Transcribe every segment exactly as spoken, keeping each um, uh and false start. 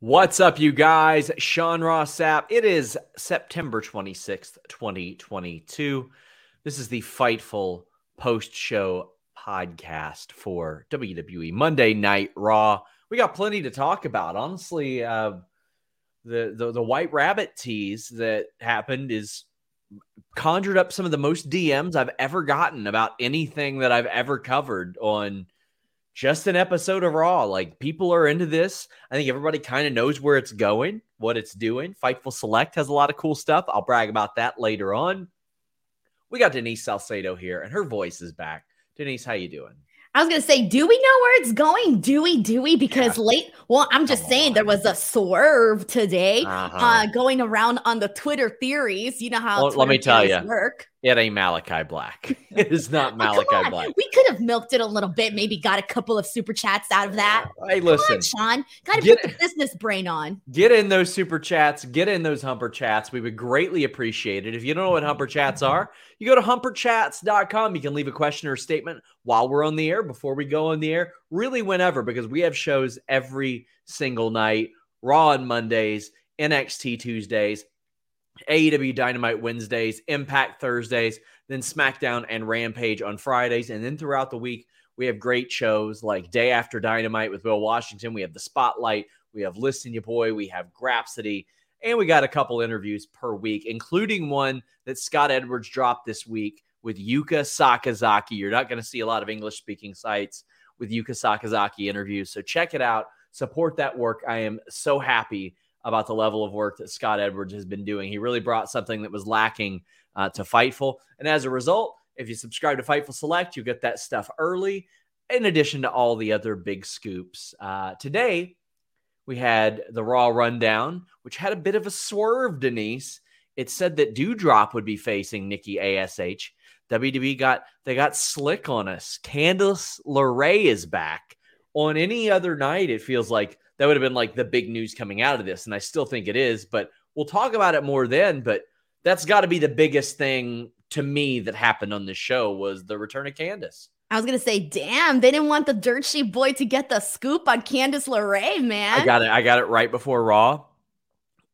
What's up, you guys? Sean Ross Sapp. It is September twenty-sixth, twenty twenty-two. This is the Fightful post-show podcast for W W E Monday Night Raw. We got plenty to talk about. Honestly, uh, the, the, the White Rabbit tease that happened is conjured up some of the most D Ms I've ever gotten about anything that I've ever covered on just an episode of Raw. Like, people are into this. I think everybody kind of knows where it's going, what it's doing. Fightful Select has a lot of cool stuff. I'll brag about that later on. We got Denise Salcedo here, and her voice is back. Denise, how you doing? I was going to say, do we know where it's going? Do we, do we? Because yeah. late, well, I'm just Come saying on. There was a swerve today uh-huh. uh, going around on the Twitter theories. You know how well, let me tell you, work. It ain't Malakai Black. It is not Malakai oh, Black. We could have milked it a little bit, maybe got a couple of super chats out of that. Hey, come listen, on, Sean, got to put the business brain on. Get in those super chats. Get in those Humper chats. We would greatly appreciate it. If you don't know what Humper chats are, you go to humper chats dot com. You can leave a question or statement while we're on the air, before we go on the air, really whenever, because we have shows every single night. Raw on Mondays, N X T Tuesdays, A E W Dynamite Wednesdays, Impact Thursdays, then SmackDown and Rampage on Fridays. And then throughout the week, we have great shows like Day After Dynamite with Bill Washington. We have The Spotlight. We have Listen Ya Boy. We have Grapsity. And we got a couple interviews per week, including one that Scott Edwards dropped this week with Yuka Sakazaki. You're not going to see a lot of English-speaking sites with Yuka Sakazaki interviews. So check it out. Support that work. I am so happy about the level of work that Scott Edwards has been doing. He really brought something that was lacking uh, to Fightful. And as a result, if you subscribe to Fightful Select, you get that stuff early, in addition to all the other big scoops. Uh, today, we had the Raw Rundown, which had a bit of a swerve, Denise. It said that Doudrop would be facing Nikki A S H. W W E got, they got slick on us. Candice LeRae is back. On any other night, it feels like that would have been like the big news coming out of this. And I still think it is, but we'll talk about it more then. But that's got to be the biggest thing to me that happened on this show was the return of Candice. I was going to say, damn, they didn't want the dirt sheet boy to get the scoop on Candice LeRae, man. I got it. I got it right before Raw.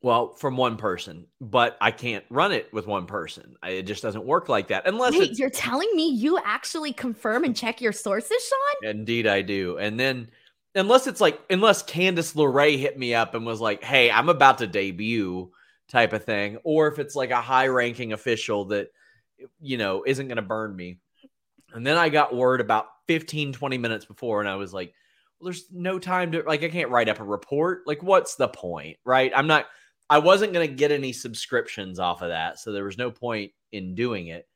Well, from one person, but I can't run it with one person. I, it just doesn't work like that. Unless Wait, you're telling me you actually confirm and check your sources, Sean? Indeed, I do. And then Unless it's like, unless Candice LeRae hit me up and was like, hey, I'm about to debut type of thing. Or if it's like a high ranking official that, you know, isn't going to burn me. And then I got word about fifteen, twenty minutes before. And I was like, well, there's no time to, like, I can't write up a report. Like, what's the point? Right. I'm not, I wasn't going to get any subscriptions off of that. So there was no point in doing it.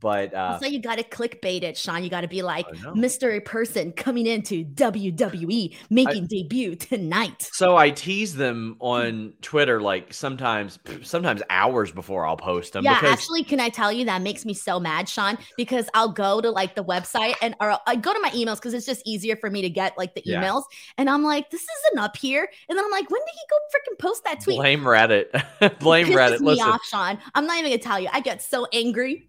But uh, so you got to clickbait it, Sean. You got to be like, mystery person coming into W W E, making I, debut tonight. So I tease them on Twitter, like sometimes, sometimes hours before I'll post them. Yeah, because actually, can I tell you that makes me so mad, Sean? Because I'll go to like the website and or I go to my emails because it's just easier for me to get like the emails. Yeah. And I'm like, this isn't up here. And then I'm like, when did he go freaking post that tweet? Blame Reddit. Blame Reddit. Listen, me off, Sean. I'm not even gonna tell you. I get so angry.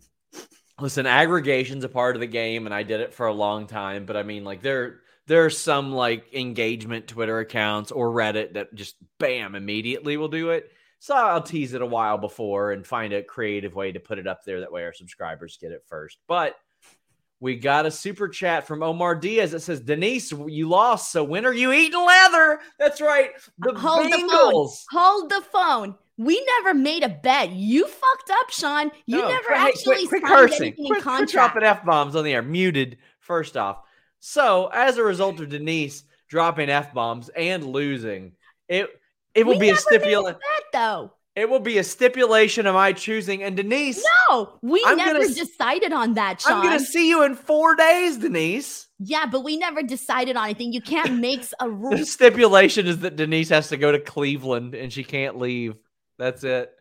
listen, aggregation's a part of the game, and I did it for a long time. But I mean, like there, there are some like engagement Twitter accounts or Reddit that just bam immediately will do it. So I'll tease it a while before and find a creative way to put it up there. That way our subscribers get it first. But we got a super chat from Omar Diaz that says, Denise, you lost, so when are you eating leather? That's right. The Hold Bengals. The phone. Hold the phone. We never made a bet. You fucked up, Sean. You no, never hey, actually quit, quit signed cursing. anything quit, in contract. Quit dropping F-bombs on the air. Muted, first off. So, as a result of Denise dropping F-bombs and losing, it it will we be never a stipulation. Made a bet, though. It will be a stipulation of my choosing. And Denise. No, we I'm never gonna, decided on that, Sean. I'm going to see you in four days, Denise. Yeah, but we never decided on anything. You can't make a rule. The stipulation is that Denise has to go to Cleveland and she can't leave. That's it.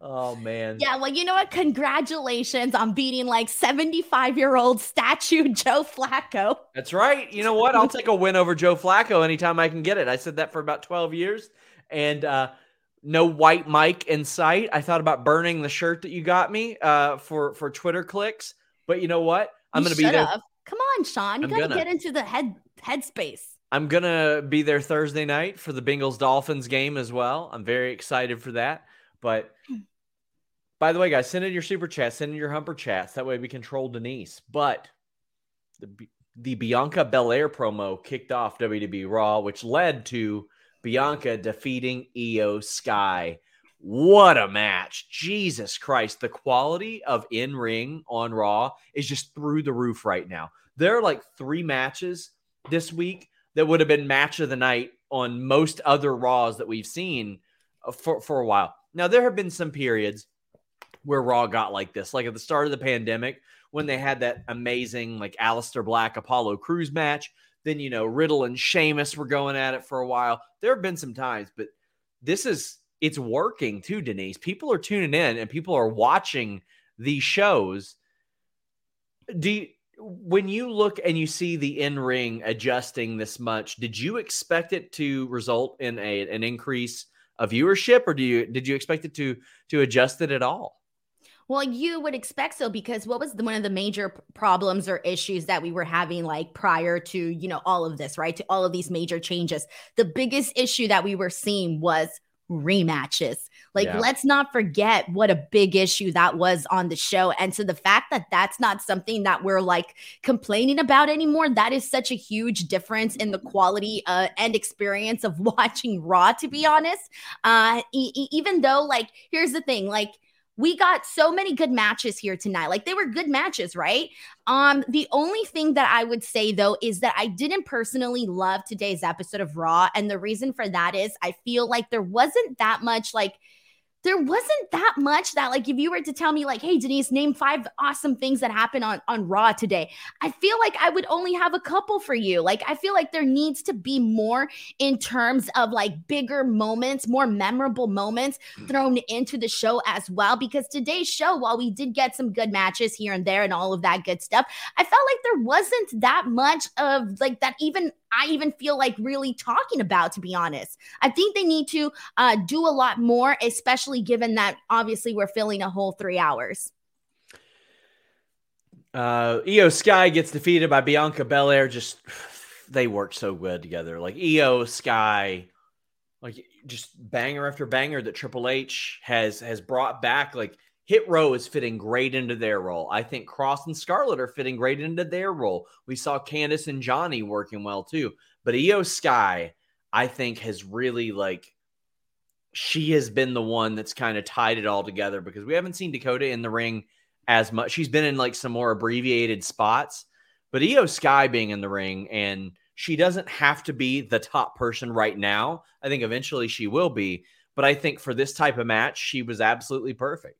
Oh, man. Yeah, well, you know what? Congratulations on beating like seventy-five-year-old statue Joe Flacco. That's right. You know what? I'll take a win over Joe Flacco anytime I can get it. I said that for about twelve years. And, uh, no white mic in sight. I thought about burning the shirt that you got me uh, for, for Twitter clicks. But you know what? I'm going to be there. Have. Come on, Sean. You got to get into the head headspace. I'm going to be there Thursday night for the Bengals-Dolphins game as well. I'm very excited for that. But by the way, guys, send in your super chats. Send in your humper chats. That way we control Denise. But the, the Bianca Belair promo kicked off W W E Raw, which led to Bianca defeating I Y O SKY. What a match. Jesus Christ. The quality of in-ring on Raw is just through the roof right now. There are like three matches this week that would have been match of the night on most other Raws that we've seen for, for a while. Now, there have been some periods where Raw got like this, like at the start of the pandemic when they had that amazing like Aleister Black, Apollo Crews match. Then, you know, Riddle and Sheamus were going at it for a while. There have been some times, but this is, it's working too, Denise. People are tuning in and people are watching these shows. Do you, when you look and you see the in-ring adjusting this much, did you expect it to result in a, an increase of viewership, or do you, did you expect it to, to adjust it at all? Well, you would expect so, because what was the, one of the major problems or issues that we were having like prior to, you know, all of this, right? To all of these major changes. The biggest issue that we were seeing was rematches. Like, yeah. Let's not forget what a big issue that was on the show. And so the fact that that's not something that we're like complaining about anymore, that is such a huge difference in the quality uh, and experience of watching Raw, to be honest. Uh, e- e- even though like, here's the thing, like, we got so many good matches here tonight. Like, they were good matches, right? Um, the only thing that I would say, though, is that I didn't personally love today's episode of Raw. And the reason for that is I feel like there wasn't that much, like, there wasn't that much that, like, if you were to tell me, like, hey, Denise, name five awesome things that happened on, on Raw today, I feel like I would only have a couple for you. Like, I feel like there needs to be more in terms of, like, bigger moments, more memorable moments thrown into the show as well. Because today's show, while we did get some good matches here and there and all of that good stuff, I felt like there wasn't that much of, like, that even I even feel like really talking about, to be honest. I think they need to uh, do a lot more, especially given that obviously we're filling a whole three hours. Uh, I Y O SKY gets defeated by Bianca Belair. Just, they work so good together. Like I Y O SKY, like just banger after banger that Triple H has, has brought back. Like Hit Row is fitting great into their role. I think Cross and Scarlett are fitting great into their role. We saw Candice and Johnny working well too. But I Y O SKY, I think, has really like, she has been the one that's kind of tied it all together, because we haven't seen Dakota in the ring as much. She's been in like some more abbreviated spots, but I Y O SKY being in the ring, and she doesn't have to be the top person right now. I think eventually she will be, but I think for this type of match, she was absolutely perfect.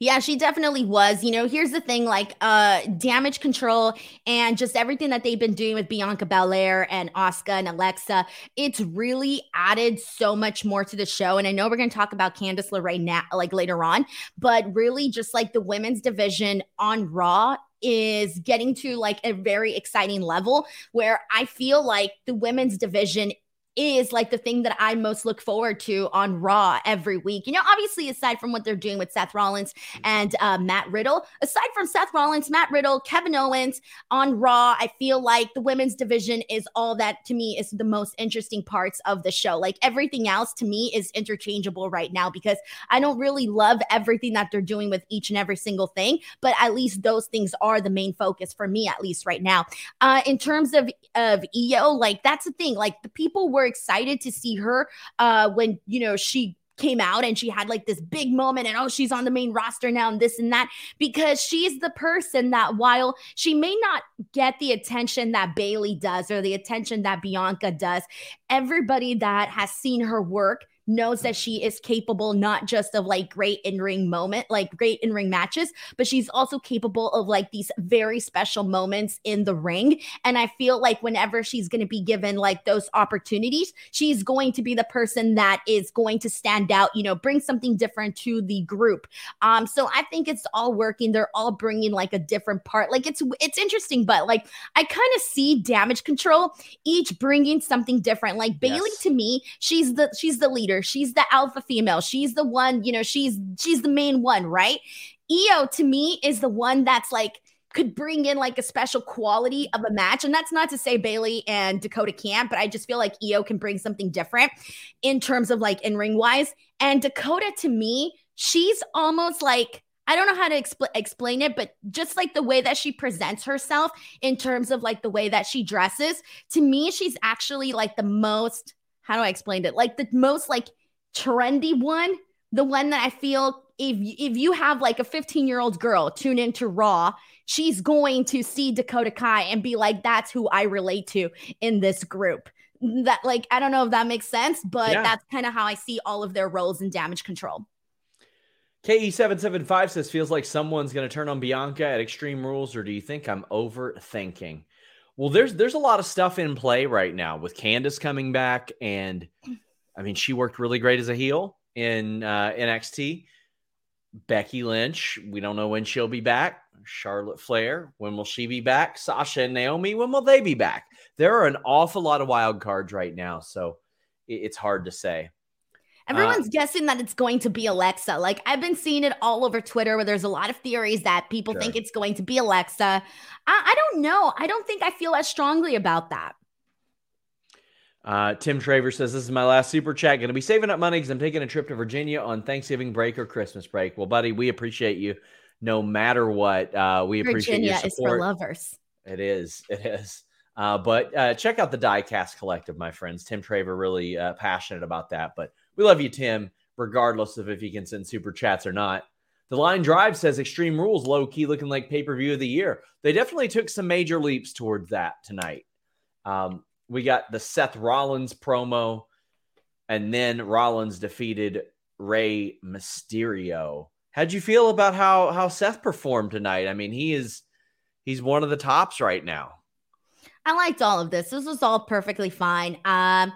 Yeah, she definitely was. You know, here's the thing, like uh, Damage Control and just everything that they've been doing with Bianca Belair and Asuka and Alexa, it's really added so much more to the show. And I know we're going to talk about Candice LeRae now, like later on, but really just like the women's division on Raw is getting to like a very exciting level where I feel like the women's division is like the thing that I most look forward to on Raw every week. You know, obviously, aside from what they're doing with Seth Rollins and uh, Matt Riddle, aside from Seth Rollins, Matt Riddle, Kevin Owens on Raw, I feel like the women's division is all that to me is the most interesting parts of the show. Like everything else to me is interchangeable right now because I don't really love everything that they're doing with each and every single thing, but at least those things are the main focus for me, at least right now. Uh, in terms of, of E O, like that's the thing, like the people were excited to see her uh, when, you know, she came out and she had like this big moment and oh, she's on the main roster now and this and that, because she's the person that while she may not get the attention that Bayley does or the attention that Bianca does, everybody that has seen her work knows that she is capable not just of like great in-ring moment, like great in-ring matches, but she's also capable of like these very special moments in the ring. And I feel like whenever she's going to be given like those opportunities, she's going to be the person that is going to stand out, you know, bring something different to the group. Um, so I think it's all working. They're all bringing like a different part. Like it's, it's interesting, but like I kind of see Damage Control each bringing something different. Like Bayley, yes, to me, she's the, she's the leader. She's the alpha female. She's the one, you know, she's she's the main one, right? E O to me is the one that's like could bring in like a special quality of a match. And that's not to say Bayley and Dakota can't, but I just feel like E O can bring something different in terms of like in-ring wise. And Dakota to me, she's almost like, I don't know how to expl- explain it, but just like the way that she presents herself in terms of like the way that she dresses, to me, she's actually like the most, how do I explain it? Like the most like trendy one, the one that I feel if if you have like a fifteen-year-old girl tune into Raw, she's going to see Dakota Kai and be like, that's who I relate to in this group. That like, I don't know if that makes sense, but yeah, that's kind of how I see all of their roles in Damage Control. K E seven seven five says, feels like someone's going to turn on Bianca at Extreme Rules, or do you think I'm overthinking? Well, there's there's a lot of stuff in play right now with Candice coming back, and I mean, she worked really great as a heel in uh, N X T. Becky Lynch, we don't know when she'll be back. Charlotte Flair, when will she be back? Sasha and Naomi, when will they be back? There are an awful lot of wild cards right now, so it's hard to say. Everyone's uh, guessing that it's going to be Alexa. Like I've been seeing it all over Twitter where there's a lot of theories that people sure. think it's going to be Alexa. I, I don't know. I don't think I feel as strongly about that. Uh, Tim Traver says, this is my last super chat. Going to be saving up money because I'm taking a trip to Virginia on Thanksgiving break or Christmas break. Well, buddy, we appreciate you no matter what. Uh, we Virginia appreciate your support. Virginia is for lovers. It is. It is. Uh, but uh, check out the Diecast Collective, my friends. Tim Traver really uh, passionate about that, but we love you, Tim, regardless of if you can send super chats or not. The Line Drive says Extreme Rules, low-key looking like pay-per-view of the year. They definitely took some major leaps towards that tonight. Um, we got the Seth Rollins promo, and then Rollins defeated Rey Mysterio. How'd you feel about how how Seth performed tonight? I mean, he is he's one of the tops right now. I liked all of this. This was all perfectly fine. Um...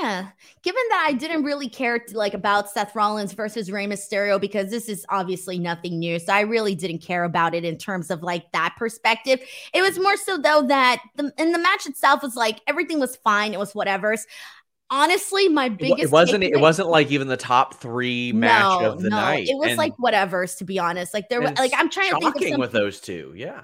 Yeah, given that I didn't really care to, like about Seth Rollins versus Rey Mysterio because this is obviously nothing new, so I really didn't care about it in terms of like that perspective. It was more so though that the, and the match itself was like everything was fine. It was whatever's. Honestly, my biggest it wasn't takeaway, it wasn't like even the top three match no, of the no, night. It was and, like whatever's to be honest. Like there was like I'm trying to think of something with those two. Yeah.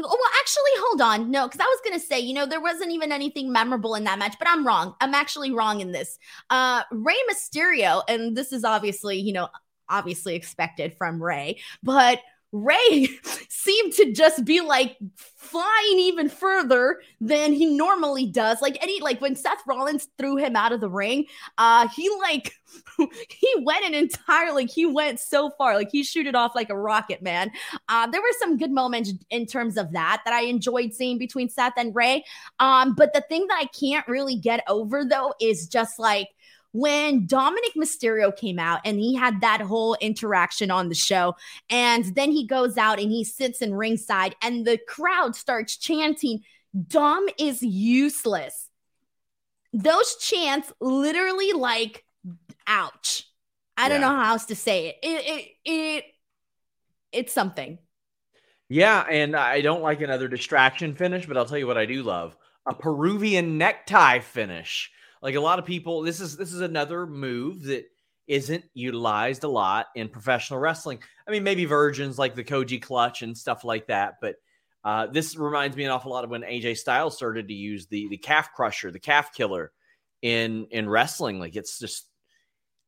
Well, actually, hold on. No, because I was going to say, you know, there wasn't even anything memorable in that match, but I'm wrong. I'm actually wrong in this. Uh, Rey Mysterio, and this is obviously, you know, obviously expected from Rey, but Rey seemed to just be like flying even further than he normally does. Like any, like when Seth Rollins threw him out of the ring, uh, he like he went an entire like he went so far, like he shooted off like a rocket, man. Uh, there were some good moments in terms of that that I enjoyed seeing between Seth and Rey. Um, but the thing that I can't really get over though is just like, when Dominik Mysterio came out and he had that whole interaction on the show, and then he goes out and he sits in ringside and the crowd starts chanting, Dom is useless. Those chants literally like, ouch. I yeah. don't know how else to say it. It, it, it, it's something. Yeah. And I don't like another distraction finish, but I'll tell you what I do love. A Peruvian necktie finish. Like a lot of people, this is this is another move that isn't utilized a lot in professional wrestling. I mean, maybe versions like the Koji Clutch and stuff like that, but uh, this reminds me an awful lot of when A J Styles started to use the the calf crusher, the calf killer in in wrestling. Like it's just,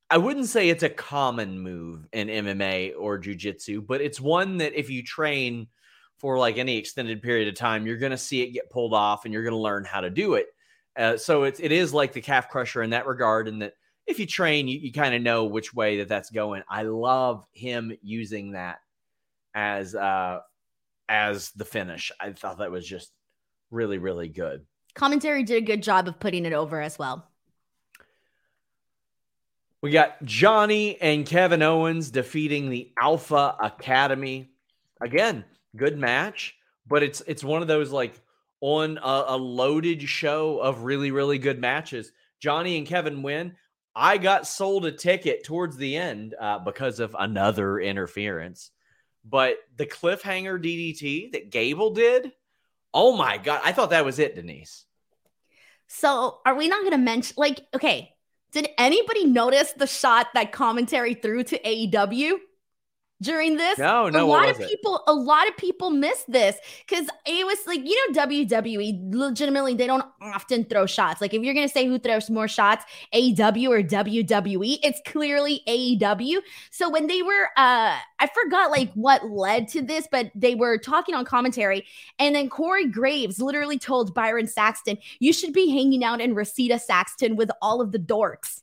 I wouldn't say it's a common move in M M A or jiu-jitsu, but it's one that if you train for like any extended period of time, you're going to see it get pulled off and you're going to learn how to do it. Uh, so it's, it is like the calf crusher in that regard. And that if you train, you, you kind of know which way that that's going. I love him using that as, uh, as the finish. I thought that was just really, really good. Commentary did a good job of putting it over as well. We got Johnny and Kevin Owens defeating the Alpha Academy. Again, good match, but it's it's one of those like on a, a loaded show of really, really good matches. Johnny and Kevin win. I got sold a ticket towards the end uh, because of another interference. But the cliffhanger D D T that Gable did, oh my God, I thought that was it, Denise. So are we not going to mention, like, okay, did anybody notice the shot that commentary threw to A E W during this? No, no. A lot of people, a lot of people missed this because it was like, you know, W W E legitimately, they don't often throw shots. Like if you're going to say who throws more shots, A E W or W W E, it's clearly A E W. So when they were, uh, I forgot like what led to this, but they were talking on commentary and then Corey Graves literally told Byron Saxton, you should be hanging out in Reseda Saxton with all of the dorks.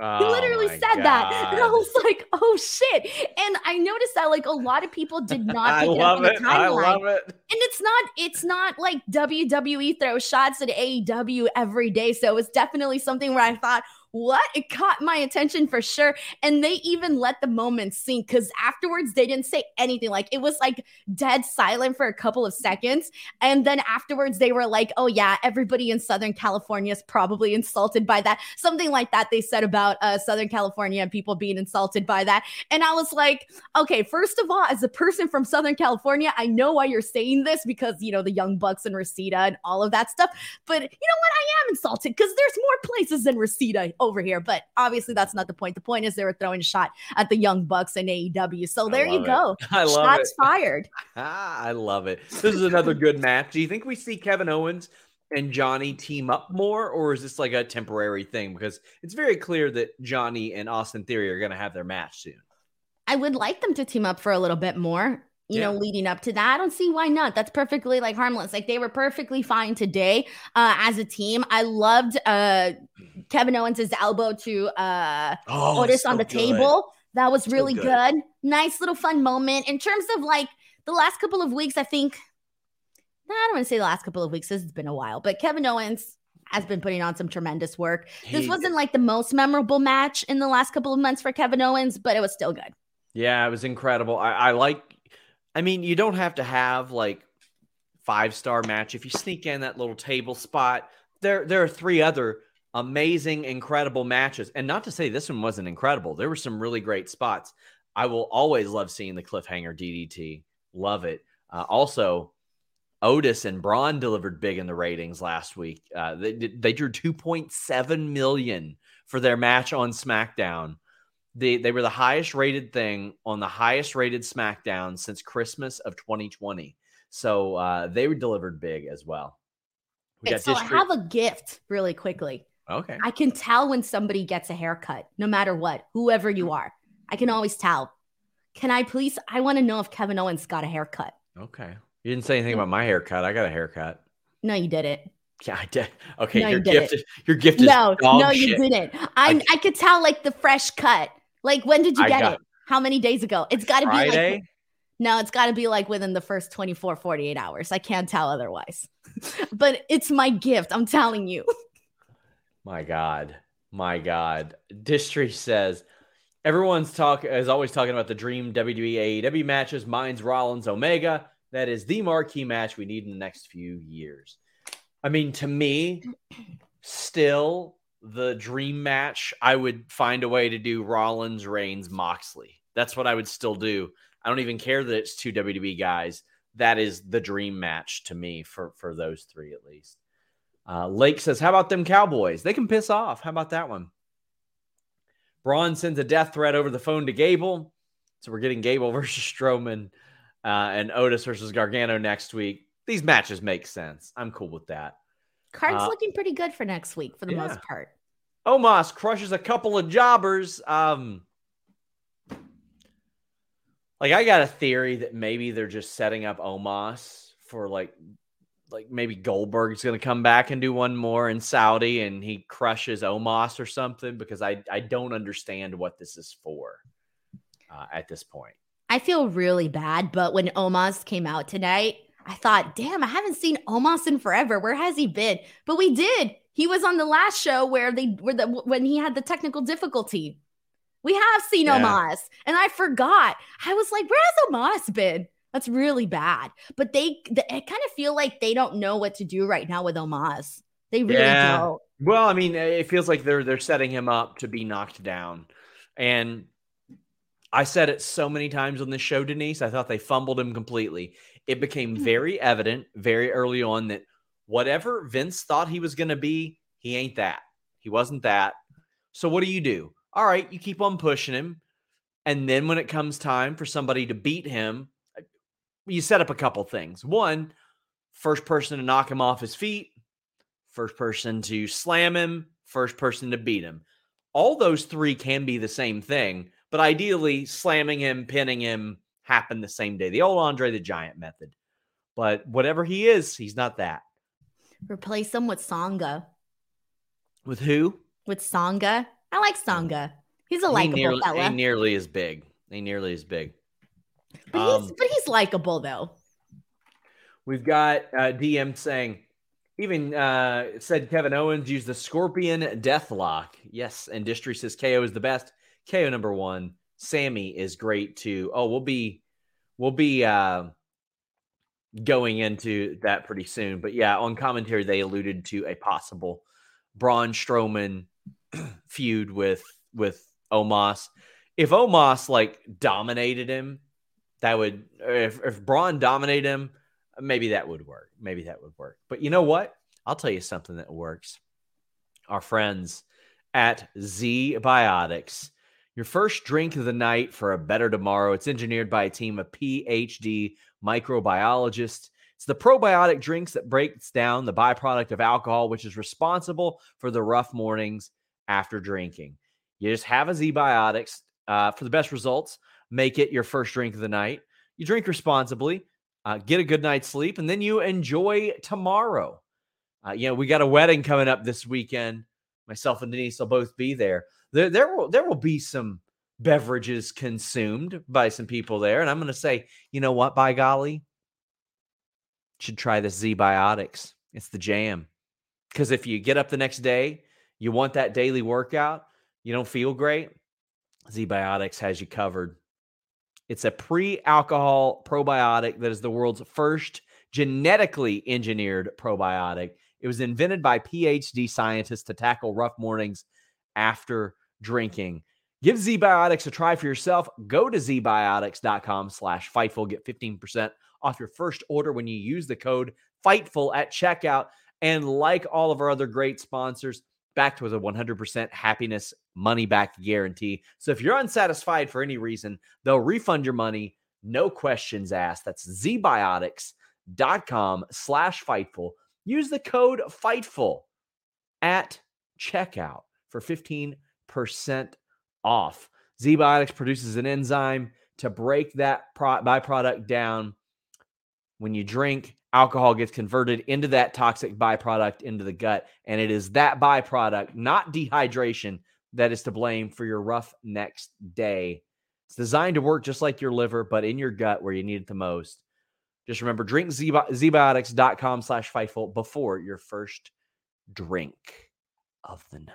He literally oh said God. that. And I was like, oh shit. And I noticed that like a lot of people did not pick it up on the timeline. I love it. And it's not, it's not like W W E throws shots at A E W every day. So it was definitely something where I thought, what? It caught my attention for sure. And they even let the moment sink because afterwards they didn't say anything. Like it was like dead silent for a couple of seconds. And then afterwards they were like, oh yeah, everybody in Southern California is probably insulted by that. Something like that they said about uh, Southern California and people being insulted by that. And I was like, okay, first of all, as a person from Southern California, I know why you're saying this because, you know, the Young Bucks and Reseda and all of that stuff. But you know what? I am insulted because there's more places than Reseda over here, but obviously that's not the point. The point is they were throwing a shot at the Young Bucks and A E W. So there you go. I love it. Shots fired. I love it. This is another good match. Do you think we see Kevin Owens and Johnny team up more, or is this like a temporary thing? Because it's very clear that Johnny and Austin Theory are going to have their match soon. I would like them to team up for a little bit more. You yeah. know, leading up to that, I don't see why not. That's perfectly like harmless. Like they were perfectly fine today uh, as a team. I loved uh, Kevin Owens' elbow to uh, oh, Otis so on the good. table. That was really so good. good. Nice little fun moment. In terms of like the last couple of weeks, I think, I don't want to say the last couple of weeks, this has been a while, but Kevin Owens has been putting on some tremendous work. He, this wasn't like the most memorable match in the last couple of months for Kevin Owens, but it was still good. Yeah, it was incredible. I, I like I mean, you don't have to have like five-star match. If you sneak in that little table spot, there there are three other amazing, incredible matches. And not to say this one wasn't incredible. There were some really great spots. I will always love seeing the cliffhanger D D T. Love it. Uh, also, Otis and Braun delivered big in the ratings last week. Uh, they, they drew two point seven million for their match on SmackDown. They, they were the highest rated thing on the highest rated SmackDown since Christmas of twenty twenty. So uh, they were delivered big as well. We got so district- I have a gift really quickly. Okay. I can tell when somebody gets a haircut, no matter what, whoever you are. I can always tell. Can I please? I want to know if Kevin Owens got a haircut. Okay. You didn't say anything about my haircut. I got a haircut. No, you didn't. Yeah, I did. Okay. No, your, you gift is, your gift is no, dog no, shit. You didn't. I, I could tell like the fresh cut. Like, when did you get it? it? How many days ago? It's got to be like, no, it's got to be like within the first twenty-four, forty-eight hours. I can't tell otherwise, but it's my gift. I'm telling you. My God. My God. Distri says, everyone's talk is always talking about the dream W W E A E W matches. Mine's Rollins Omega. That is the marquee match we need in the next few years. I mean, to me, still, the dream match, I would find a way to do Rollins, Reigns, Moxley. That's what I would still do. I don't even care that it's two W W E guys. That is the dream match to me for, for those three at least. Uh, Lake says, how about them Cowboys? They can piss off. How about that one? Braun sends a death threat over the phone to Gable. So we're getting Gable versus Strowman uh, and Otis versus Gargano next week. These matches make sense. I'm cool with that. Card's uh, looking pretty good for next week for the yeah. most part. Omos crushes a couple of jobbers. Um, like, I got a theory that maybe they're just setting up Omos for, like, like maybe Goldberg's going to come back and do one more in Saudi and he crushes Omos or something, because I, I don't understand what this is for. Uh, at this point, I feel really bad. But when Omos came out tonight, I thought, damn, I haven't seen Omos in forever. Where has he been? But we did. He was on the last show where they were the, when he had the technical difficulty. We have seen yeah. Omos, and I forgot. I was like, where has Omos been? That's really bad. But they, they I kind of feel like they don't know what to do right now with Omos. They really yeah. don't. Well, I mean, it feels like they're they're setting him up to be knocked down. And I said it so many times on this show, Denise, I thought they fumbled him completely. It became very evident very early on that whatever Vince thought he was going to be, he ain't that. He wasn't that. So what do you do? All right, you keep on pushing him. And then when it comes time for somebody to beat him, you set up a couple things. One, first person to knock him off his feet, first person to slam him, first person to beat him. All those three can be the same thing. But ideally, slamming him, pinning him happened the same day. The old Andre the Giant method. But whatever he is, he's not that. Replace him with Sangha. With who? With Sangha. I like Sangha. He's a likable fella. He nearly is big. He nearly is big. But um, he's, but he's likable, though. We've got uh, D M saying, even uh, said Kevin Owens used the Scorpion Deathlock. Yes, and Distri says K O is the best. K O number one. Sammy is great too. Oh, we'll be we'll be uh, going into that pretty soon. But yeah, on commentary they alluded to a possible Braun Strowman feud with with Omos. If Omos like dominated him, that would if if Braun dominated him, maybe that would work. Maybe that would work. But you know what? I'll tell you something that works. Our friends at Zbiotics. Your first drink of the night for a better tomorrow. It's engineered by a team of P H D microbiologists. It's the probiotic drinks that breaks down the byproduct of alcohol, which is responsible for the rough mornings after drinking. You just have a Zbiotics uh, for the best results. Make it your first drink of the night. You drink responsibly, uh, get a good night's sleep, and then you enjoy tomorrow. Uh, you know, we got a wedding coming up this weekend. Myself and Denise will both be there. There, there will there will be some beverages consumed by some people there, and I'm going to say, you know what? By golly, should try this Zbiotics. It's the jam. Because if you get up the next day, you want that daily workout, you don't feel great. Zbiotics has you covered. It's a pre-alcohol probiotic that is the world's first genetically engineered probiotic. It was invented by P H D scientists to tackle rough mornings after drinking. Give Zbiotics a try for yourself. Go to zbiotics.com slash Fightful. Get fifteen percent off your first order when you use the code Fightful at checkout. And like all of our other great sponsors, backed with a one hundred percent happiness money back guarantee. So if you're unsatisfied for any reason, they'll refund your money. No questions asked. That's zbiotics.com slash Fightful. Use the code Fightful at checkout for fifteen percent off. Zbiotics produces an enzyme to break that pro- byproduct down. When you drink, alcohol gets converted into that toxic byproduct into the gut, and it is that byproduct, not dehydration, that is to blame for your rough next day. It's designed to work just like your liver, but in your gut where you need it the most. Just remember, drink zbiotics.com slash Fightful before your first drink of the night.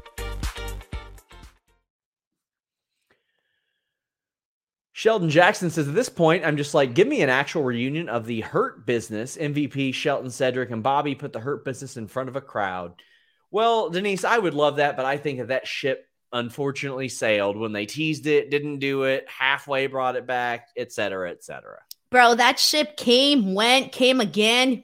Sheldon Jackson says, at this point, I'm just like, give me an actual reunion of the Hurt Business. M V P, Shelton, Cedric, and Bobby put the Hurt Business in front of a crowd. Well, Denise, I would love that, but I think that that ship unfortunately sailed when they teased it, didn't do it, halfway brought it back, et cetera, et cetera. Bro, that ship came, went, came again,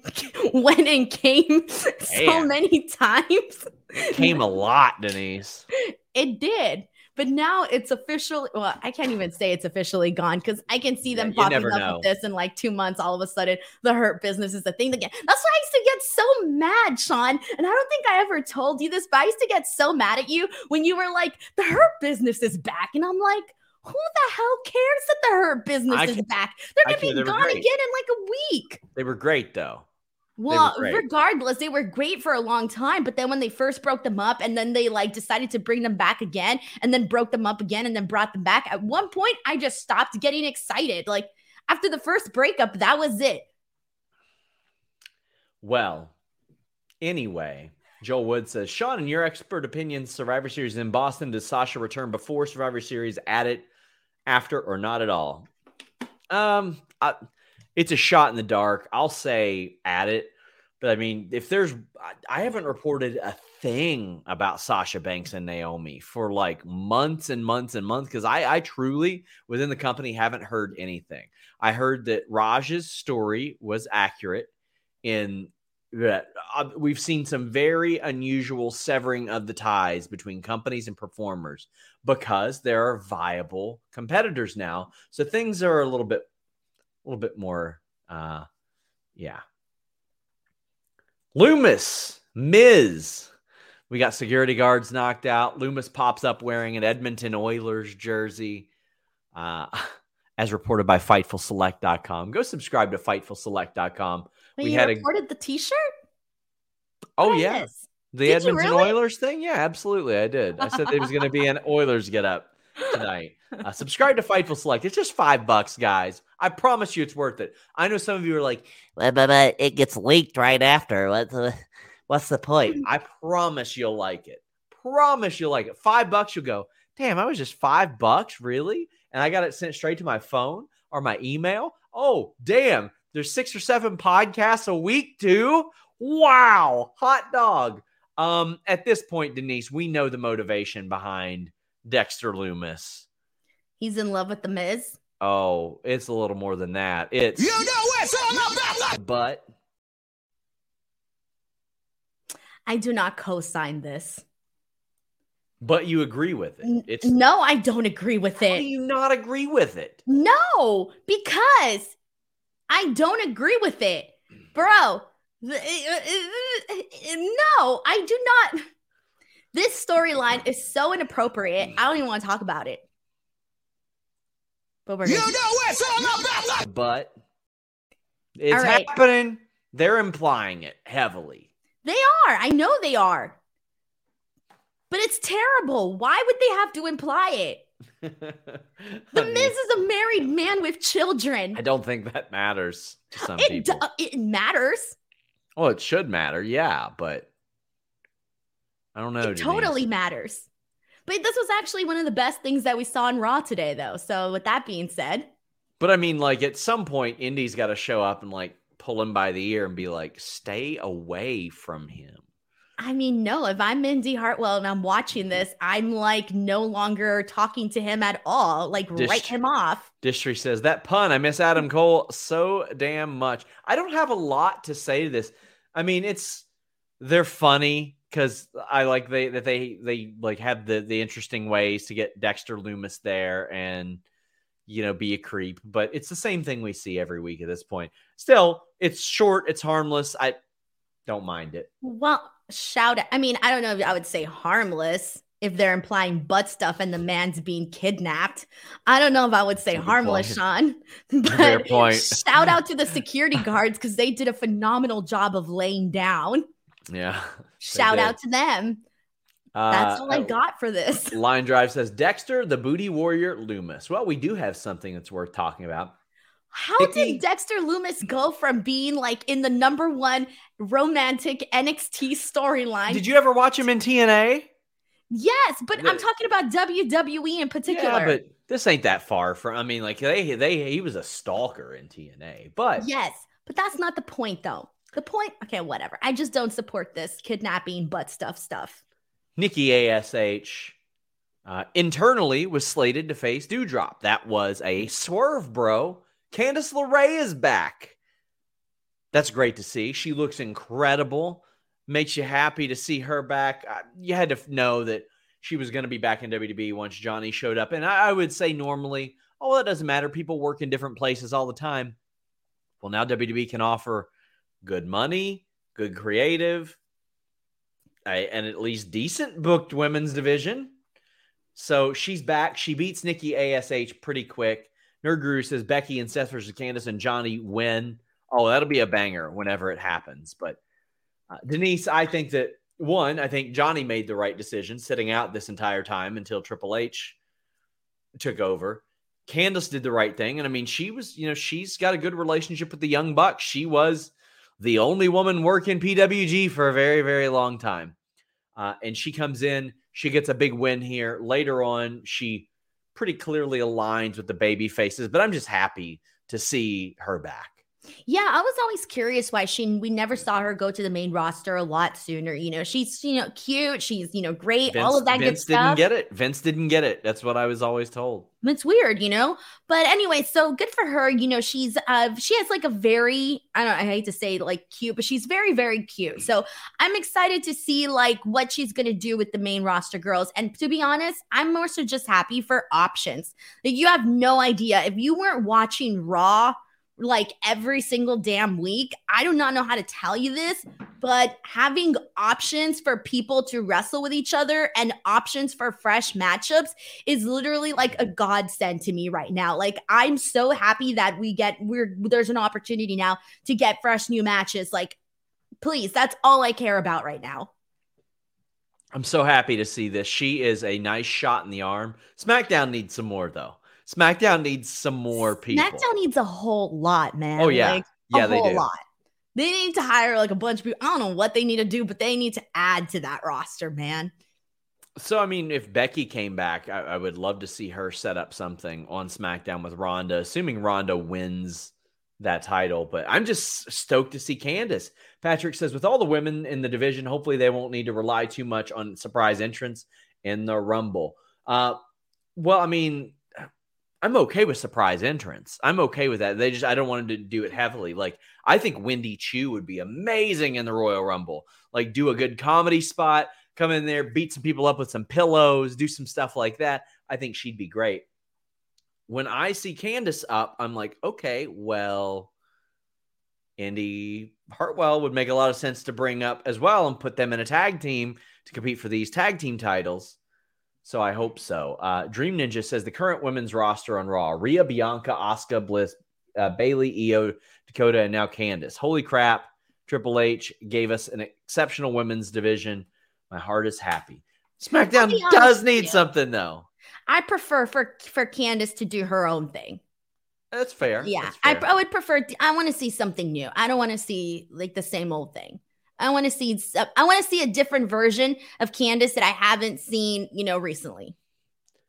went and came so Damn. many times. It came a lot, Denise. It did. But now it's officially, well, I can't even say it's officially gone because I can see them yeah, popping up know. with this in like two months. All of a sudden, the Hurt Business is a thing again. That's why I used to get so mad, Sean. And I don't think I ever told you this, but I used to get so mad at you when you were like, the Hurt Business is back. And I'm like, who the hell cares that the Hurt Business I is can, back? They're going to be gone again in like a week. They were great, though. Well, they regardless, they were great for a long time, but then when they first broke them up and then they like decided to bring them back again and then broke them up again and then brought them back, at one point, I just stopped getting excited. Like after the first breakup, that was it. Well, anyway, Joel Wood says, Sean, in your expert opinion, Survivor Series in Boston, does Sasha return before Survivor Series, at it, after, or not at all? Um, I... It's a shot in the dark. I'll say at it. But I mean, if there's, I haven't reported a thing about Sasha Banks and Naomi for like months and months and months. Cause I, I truly within the company haven't heard anything. I heard that Raj's story was accurate in that we've seen some very unusual severing of the ties between companies and performers because there are viable competitors now. So things are a little bit A little bit more, uh, yeah. Lumis, Miz. We got security guards knocked out. Lumis pops up wearing an Edmonton Oilers jersey, uh, as reported by Fightful Select dot com. Go subscribe to Fightful Select dot com. Wait, we you had reported a... the T-shirt. Oh what yeah, the did Edmonton really? Oilers thing. Yeah, absolutely, I did. I said there was going to be an Oilers get up tonight. Uh, subscribe to Fightful Select. It's just five bucks, guys. I promise you it's worth it. I know some of you are like, but, but, but it gets leaked right after. What's the, what's the point? I promise you'll like it. Promise you'll like it. Five bucks, you'll go, damn, I was just five bucks, really? And I got it sent straight to my phone or my email. Oh, damn, there's six or seven podcasts a week too? Wow, hot dog. Um, at this point, Denise, we know the motivation behind Dexter Lumis. He's in love with The Miz. Oh, it's a little more than that. It's you know it's all about life. But I do not co-sign this. But you agree with it. It's no, I don't agree with it. How do you not agree with it? No, because I don't agree with it, bro. No, I do not. This storyline is so inappropriate. I don't even want to talk about it. But we're you know it's all about life. But it's right. happening. They're implying it heavily. They are. I know they are. But it's terrible. Why would they have to imply it? The Miz is a married man with children. I don't think that matters to some it people. Do- it matters. Well, it should matter. Yeah, but I don't know. It Denise. Totally matters. But this was actually one of the best things that we saw on Raw today, though. So with that being said. But I mean, like at some point, Indy's got to show up and like pull him by the ear and be like, stay away from him. I mean, no, if I'm Indy Hartwell and I'm watching this, I'm like no longer talking to him at all. Like Dist- write him off. Distri says that pun. I miss Adam Cole so damn much. I don't have a lot to say to this. I mean, it's they're funny. Because I like they that they they like have the the interesting ways to get Dexter Lumis there and you know be a creep, but it's the same thing we see every week at this point. Still, it's short, it's harmless. I don't mind it. Well, shout out. I mean, I don't know if I would say harmless if they're implying butt stuff and the man's being kidnapped. I don't know if I would say harmless, Sean. But shout out to the security guards because they did a phenomenal job of laying down. Yeah. Shout out to them. That's all uh, I got for this. Line Drive says, Dexter, the booty warrior, Lumis. Well, we do have something that's worth talking about. How Nikki- did Dexter Lumis go from being like in the number one romantic N X T storyline? Did you ever watch him in T N A? Yes, but the- I'm talking about W W E in particular. Yeah, but this ain't that far from, I mean, like they, they, he was a stalker in T N A, but. Yes, but that's not the point though. The point, okay, whatever. I just don't support this kidnapping, butt stuff stuff. Nikki A S H uh, internally was slated to face Doudrop. That was a swerve, bro. Candice LeRae is back. That's great to see. She looks incredible. Makes you happy to see her back. Uh, you had to know that she was going to be back in W W E once Johnny showed up. And I, I would say normally, oh, that doesn't matter. People work in different places all the time. Well, now W W E can offer good money, good creative, and at least decent booked women's division. So she's back. She beats Nikki A S H pretty quick. Nerd Guru says Becky and Seth versus Candice and Johnny win. Oh, that'll be a banger whenever it happens. But uh, Denise, I think that one, I think Johnny made the right decision sitting out this entire time until Triple H took over. Candice did the right thing. And I mean, she was, you know, she's got a good relationship with the Young Bucks. She was the only woman working P W G for a very, very long time. Uh, and she comes in, she gets a big win here. Later on, she pretty clearly aligns with the baby faces, but I'm just happy to see her back. Yeah, I was always curious why she we never saw her go to the main roster a lot sooner. You know, she's, you know, cute. She's, you know, great. Vince, all of that Vince good stuff. Vince didn't get it. Vince didn't get it. That's what I was always told. It's weird, you know, but anyway, so good for her. You know, she's, uh, she has like a very, I don't I hate to say like cute, but she's very, very cute. So I'm excited to see like what she's going to do with the main roster girls. And to be honest, I'm more so just happy for options. Like, you have no idea if you weren't watching Raw like every single damn week. I do not know how to tell you this, but having options for people to wrestle with each other and options for fresh matchups is literally like a godsend to me right now. Like, I'm so happy that we get, we're, there's an opportunity now to get fresh new matches. Like, please, that's all I care about right now. I'm so happy to see this. She is a nice shot in the arm. SmackDown needs some more though. SmackDown needs some more people. SmackDown needs a whole lot, man. Oh, yeah. Like, yeah, a they whole do. lot. They need to hire like a bunch of people. I don't know what they need to do, but they need to add to that roster, man. So, I mean, if Becky came back, I, I would love to see her set up something on SmackDown with Ronda, assuming Ronda wins that title. But I'm just stoked to see Candice. Patrick says, with all the women in the division, hopefully they won't need to rely too much on surprise entrance in the Rumble. Uh, well, I mean... I'm okay with surprise entrance. I'm okay with that. They just, I don't want them to do it heavily. Like, I think Wendy Chu would be amazing in the Royal Rumble. Like, do a good comedy spot, come in there, beat some people up with some pillows, do some stuff like that. I think she'd be great. When I see Candice up, I'm like, okay, well, Indy Hartwell would make a lot of sense to bring up as well and put them in a tag team to compete for these tag team titles. So I hope so. Uh, Dream Ninja says the current women's roster on Raw: Rhea, Bianca, Asuka, Bliss, uh, Bayley, Io, Dakota, and now Candice. Holy crap. Triple H gave us an exceptional women's division. My heart is happy. SmackDown does need something, though. I prefer for, for Candice to do her own thing. That's fair. Yeah, That's fair. I, I would prefer. To, I want to see something new. I don't want to see like the same old thing. I want to see I want to see a different version of Candice that I haven't seen, you know, recently.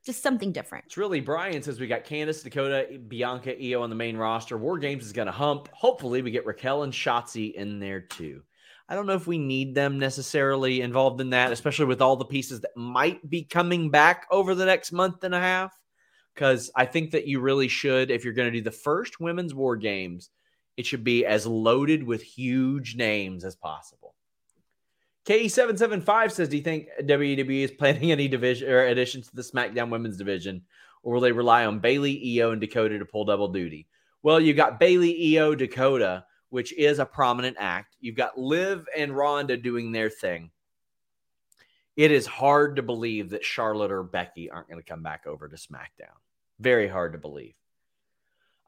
Just something different. It's really Brian says we got Candice, Dakota, Bianca, Io on the main roster. War Games is going to hump. Hopefully we get Raquel and Shotzi in there too. I don't know if we need them necessarily involved in that, especially with all the pieces that might be coming back over the next month and a half, because I think that you really should, if you're going to do the first women's War Games, it should be as loaded with huge names as possible. K E seven seven five says, do you think W W E is planning any division or additions to the SmackDown women's division, or will they rely on Bayley, Io, and Dakota to pull double duty? Well, you got Bayley, Io, Dakota which is a prominent act. You've got Liv and Rhonda doing their thing. It is hard to believe that Charlotte or Becky aren't going to come back over to SmackDown. Very hard to believe.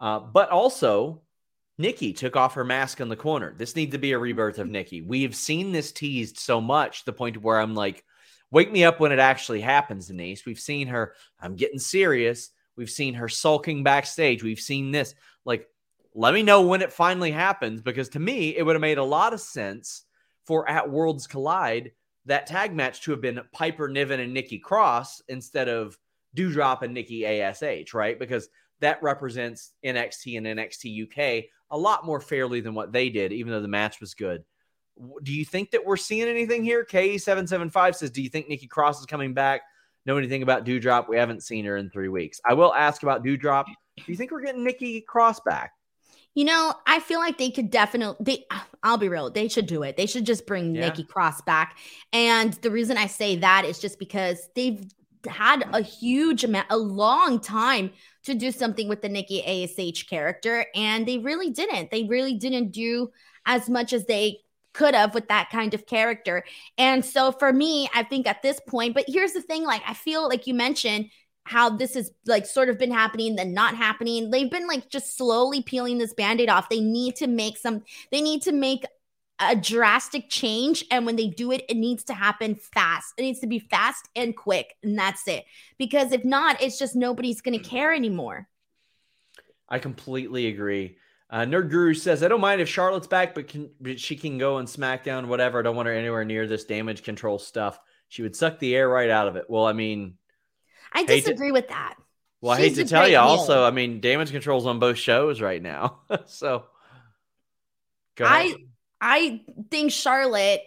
Uh, but also, Nikki took off her mask in the corner. This needs to be a rebirth of Nikki. We've seen this teased so much to the point where I'm like, wake me up when it actually happens, Denise. We've seen her, I'm getting serious. We've seen her sulking backstage. We've seen this. Like, let me know when it finally happens, because to me, it would have made a lot of sense for at Worlds Collide that tag match to have been Piper Niven and Nikki Cross instead of Doudrop and Nikki A S H, right? Because that represents N X T and N X T U K a lot more fairly than what they did, even though the match was good. Do you think that we're seeing anything here? K E seven seven five says, do you think Nikki Cross is coming back? Know anything about Doudrop? We haven't seen her in three weeks. I will ask about Doudrop. Do you think we're getting Nikki Cross back? You know, I feel like they could definitely, they, I'll be real, they should do it. They should just bring yeah. Nikki Cross back. And the reason I say that is just because they've had a huge amount, a long time to do something with the Nikki A S H character. And they really didn't. They really didn't do as much as they could have with that kind of character. And so for me, I think at this point, but here's the thing, like I feel like you mentioned, how this has like sort of been happening, then not happening. They've been like just slowly peeling this Band-Aid off. They need to make some, they need to make a drastic change. And when they do it, it needs to happen fast. It needs to be fast and quick. And that's it. Because if not, it's just nobody's going to care anymore. I completely agree. Uh, Nerd Guru says, I don't mind if Charlotte's back, but, can, but she can go on SmackDown, whatever. I don't want her anywhere near this damage control stuff. She would suck the air right out of it. Well, I mean, I disagree to, with that. Well, She's I hate to tell you heel. Also, I mean, damage control's on both shows right now. so go I, ahead. I think Charlotte,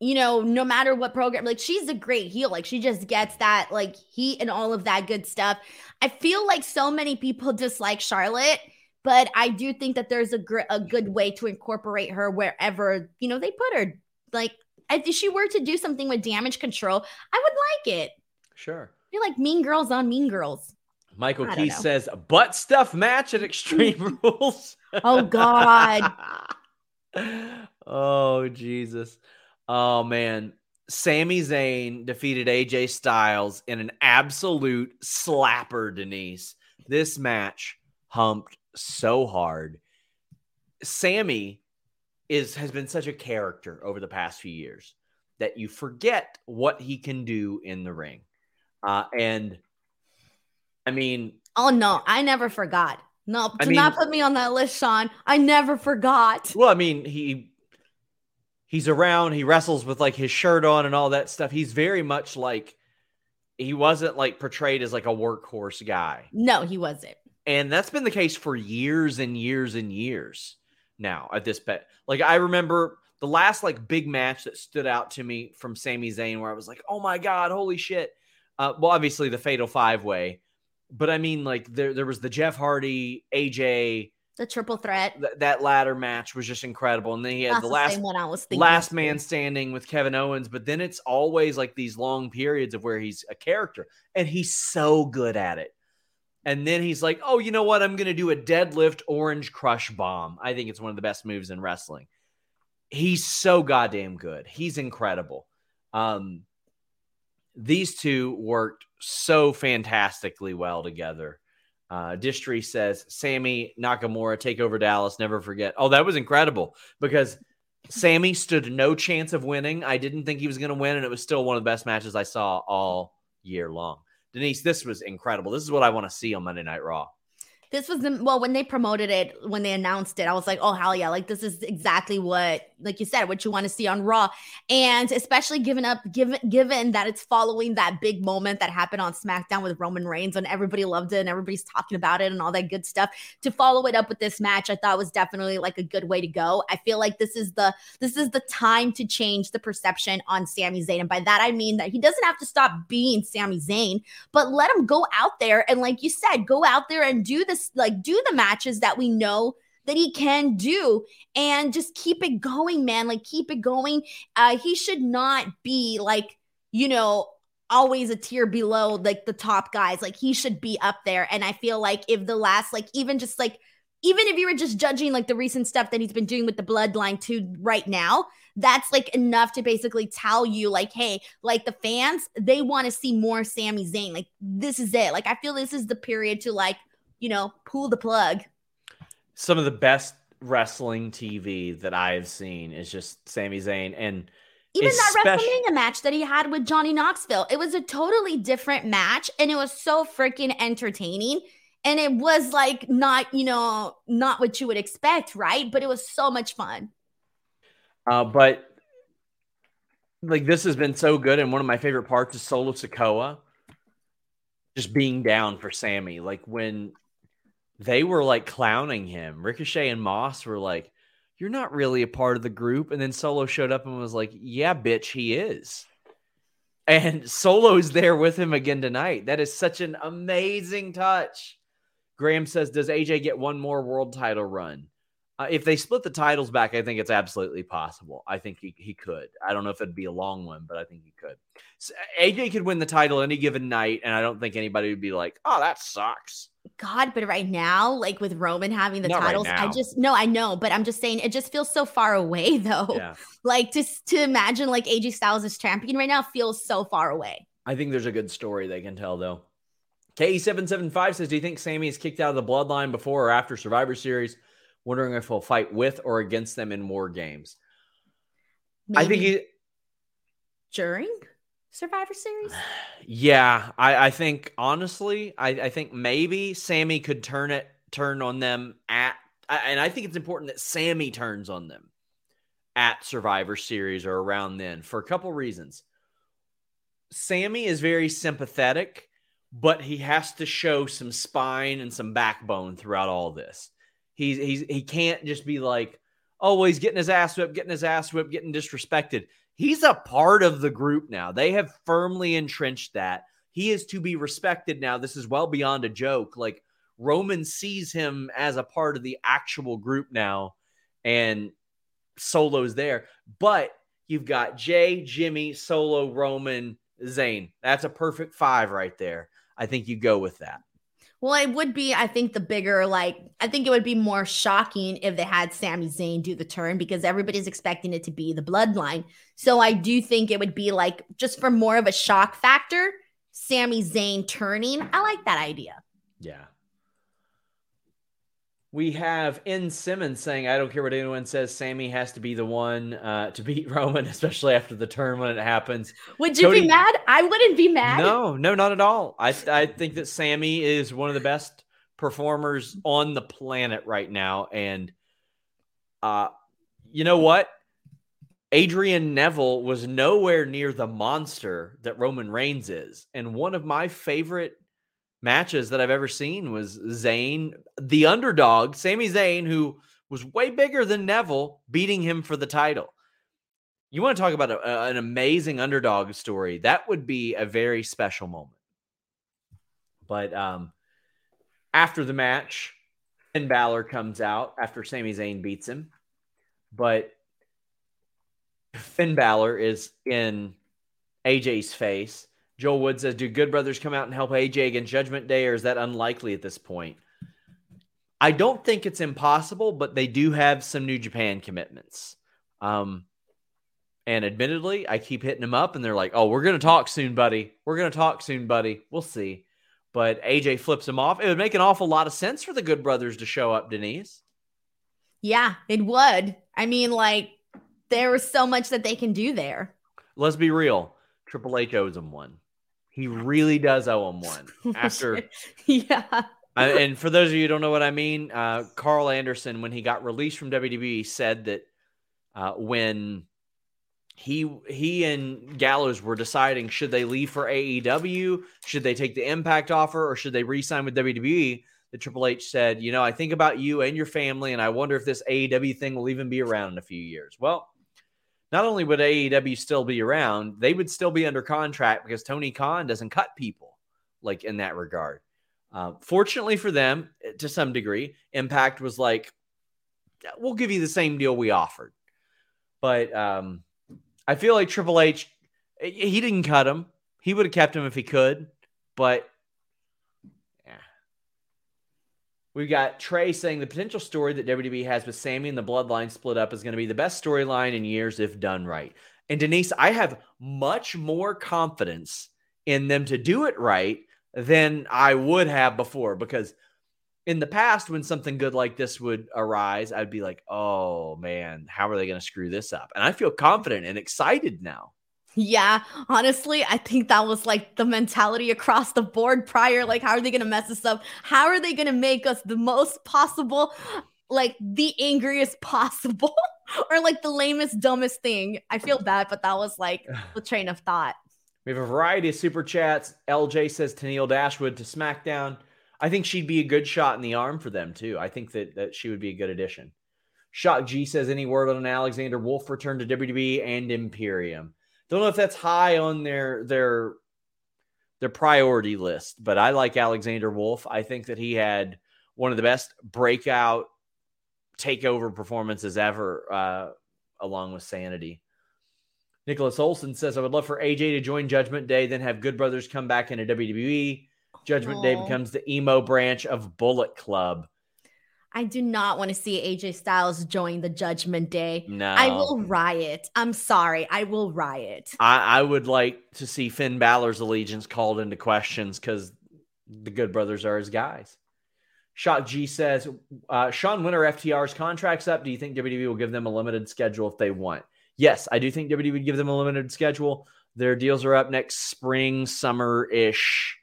you know, no matter what program, like she's a great heel. Like she just gets that like heat and all of that good stuff. I feel like so many people dislike Charlotte, but I do think that there's a, gr- a good way to incorporate her wherever, you know, they put her. Like if she were to do something with damage control, I would like it. Sure. You're like Mean Girls on Mean Girls. Michael Keith says, butt stuff match at Extreme Rules. Oh, God. Oh, Jesus. Oh, man. Sami Zayn defeated A J Styles in an absolute slapper, Denise. This match humped so hard. Sami is has been such a character over the past few years that you forget what he can do in the ring. Uh, and I mean, oh no, I never forgot. No, do I mean, not put me on that list, Sean. I never forgot. Well, I mean, he, he's around, he wrestles with like his shirt on and all that stuff. He's very much like, he wasn't like portrayed as like a workhorse guy. No, he wasn't. And that's been the case for years and years and years now at this bet. Like I remember the last like big match that stood out to me from Sami Zayn, where I was like, oh my God, holy shit. Uh, well, obviously the Fatal Five Way, but I mean, like there there was the Jeff Hardy, A J, the Triple Threat. Th- that ladder match was just incredible, and then he had That's the last the one I was thinking last man standing with Kevin Owens. But then it's always like these long periods of where he's a character, and he's so good at it. And then he's like, "Oh, you know what? I'm going to do a deadlift orange crush bomb. I think it's one of the best moves in wrestling." He's so goddamn good. He's incredible. Um, These two worked so fantastically well together. Uh, Distri says, Sami Nakamura, take over Dallas, never forget. Oh, that was incredible because Sami stood no chance of winning. I didn't think he was going to win, and it was still one of the best matches I saw all year long. Denise, this was incredible. This is what I want to see on Monday Night Raw. This was the, well, when they promoted it, when they announced it, I was like, oh, hell yeah. Like, this is exactly what, like you said, what you want to see on Raw. And especially given up, given, given that it's following that big moment that happened on SmackDown with Roman Reigns and everybody loved it and everybody's talking about it and all that good stuff, to follow it up with this match, I thought was definitely like a good way to go. I feel like this is the, this is the time to change the perception on Sami Zayn. And by that, I mean that he doesn't have to stop being Sami Zayn, but let him go out there. And like you said, go out there and do this, like do the matches that we know that he can do and just keep it going, man. Like keep it going. Uh, he should not be like, you know, always a tier below like the top guys. Like he should be up there. And I feel like if the last, like even just like even if you were just judging like the recent stuff that he's been doing with the Bloodline too right now, that's like enough to basically tell you like, hey, like the fans, they want to see more Sami Zayn. Like this is it. Like I feel this is the period to like, you know, pull the plug. Some of the best wrestling T V that I've seen is just Sami Zayn, and even especially that WrestleMania match that he had with Johnny Knoxville. It was a totally different match, and it was so freaking entertaining. And it was like not, you know, not what you would expect, right? But it was so much fun. Uh, but like this has been so good, and one of my favorite parts is Solo Sikoa just being down for Sami. Like when they were like clowning him, Ricochet and Moss were like, "You're not really a part of the group." And then Solo showed up and was like, "Yeah, bitch, he is." And Solo's there with him again tonight. That is such an amazing touch. Graham says, does A J get one more world title run? Uh, if they split the titles back, I think it's absolutely possible. I think he, he could. I don't know if it'd be a long one, but I think he could. So A J could win the title any given night, and I don't think anybody would be like, oh, that sucks. God, but right now, like with Roman having the Not titles, right I just, no, I know, but I'm just saying it just feels so far away though. Yeah. Like just to imagine like A J Styles as champion right now feels so far away. I think there's a good story they can tell though. K E seven seven five says, do you think Sami is kicked out of the Bloodline before or after Survivor Series? Wondering if he'll fight with or against them in War Games. Maybe I think he... during Survivor Series? Yeah, I, I think, honestly, I, I think maybe Sami could turn it, turn on them at, and I think it's important that Sami turns on them at Survivor Series or around then for a couple reasons. Sami is very sympathetic, but he has to show some spine and some backbone throughout all this. He's, he's, he can't just be like, oh, well, he's getting his ass whipped, getting his ass whipped, getting disrespected. He's a part of the group now. They have firmly entrenched that. He is to be respected now. This is well beyond a joke. Like, Roman sees him as a part of the actual group now, and Solo's there. But you've got Jay, Jimmy, Solo, Roman, Zayn. That's a perfect five right there. I think you go with that. Well, it would be, I think, the bigger, like, I think it would be more shocking if they had Sami Zayn do the turn because everybody's expecting it to be the Bloodline. So I do think it would be, like, just for more of a shock factor, Sami Zayn turning. I like that idea. Yeah. We have N. Simmons saying, I don't care what anyone says, Sami has to be the one uh, to beat Roman, especially after the turn when it happens. Would you Cody, be mad? I wouldn't be mad. No, no, not at all. I I think that Sami is one of the best performers on the planet right now. And uh, you know what? Adrian Neville was nowhere near the monster that Roman Reigns is. And one of my favorite matches that I've ever seen was Zayn, the underdog, Sami Zayn, who was way bigger than Neville, beating him for the title. You want to talk about a, a, an amazing underdog story? That would be a very special moment. But um, after the match, Finn Balor comes out after Sami Zayn beats him. But Finn Balor is in A J's face. Joel Wood says, do Good Brothers come out and help A J against Judgment Day, or is that unlikely at this point? I don't think it's impossible, but they do have some New Japan commitments. Um, and admittedly, I keep hitting them up, and they're like, oh, we're going to talk soon, buddy. We're going to talk soon, buddy. We'll see. But A J flips them off. It would make an awful lot of sense for the Good Brothers to show up, Denise. Yeah, it would. I mean, like, there was so much that they can do there. Let's be real. Triple H owes him one. He really does owe him one. After, yeah. I, and for those of you who don't know what I mean, uh, Carl Anderson, when he got released from W W E, said that uh, when he he and Gallows were deciding should they leave for A E W, should they take the Impact offer, or should they re-sign with W W E, the Triple H said, you know, I think about you and your family, and I wonder if this A E W thing will even be around in a few years. Well, not only would A E W still be around, they would still be under contract because Tony Khan doesn't cut people like in that regard. Uh, fortunately for them, to some degree, Impact was like, we'll give you the same deal we offered. But um, I feel like Triple H, he didn't cut him. He would have kept him if he could, but yeah. We've got Trey saying the potential story that W W E has with Sami and the Bloodline split up is going to be the best storyline in years if done right. And Denise, I have much more confidence in them to do it right than I would have before, because in the past, when something good like this would arise, I'd be like, oh man, how are they going to screw this up? And I feel confident and excited now. Yeah, honestly, I think that was like the mentality across the board prior. Like, how are they going to mess us up? How are they going to make us the most possible, like the angriest possible, or like the lamest, dumbest thing? I feel bad, but that was like the train of thought. We have a variety of super chats. L J says Tenille Dashwood to SmackDown. I think she'd be a good shot in the arm for them too. I think that, that she would be a good addition. Shock G says, any word on an Alexander Wolf return to W W E and Imperium? Don't know if that's high on their their their priority list, but I like Alexander Wolf. I think that he had one of the best breakout takeover performances ever, uh, along with Sanity. Nicholas Olsen says, I would love for A J to join Judgment Day, then have Good Brothers come back into W W E. Judgment Aww. Day becomes the emo branch of Bullet Club. I do not want to see A J Styles join the Judgment Day. No. I will riot. I'm sorry. I will riot. I, I would like to see Finn Balor's allegiance called into questions because the Good Brothers are his guys. Shot G says, uh, Sean Winter, F T R's contract's up. Do you think W W E will give them a limited schedule if they want? Yes, I do think W W E would give them a limited schedule. Their deals are up next spring, summer-ish.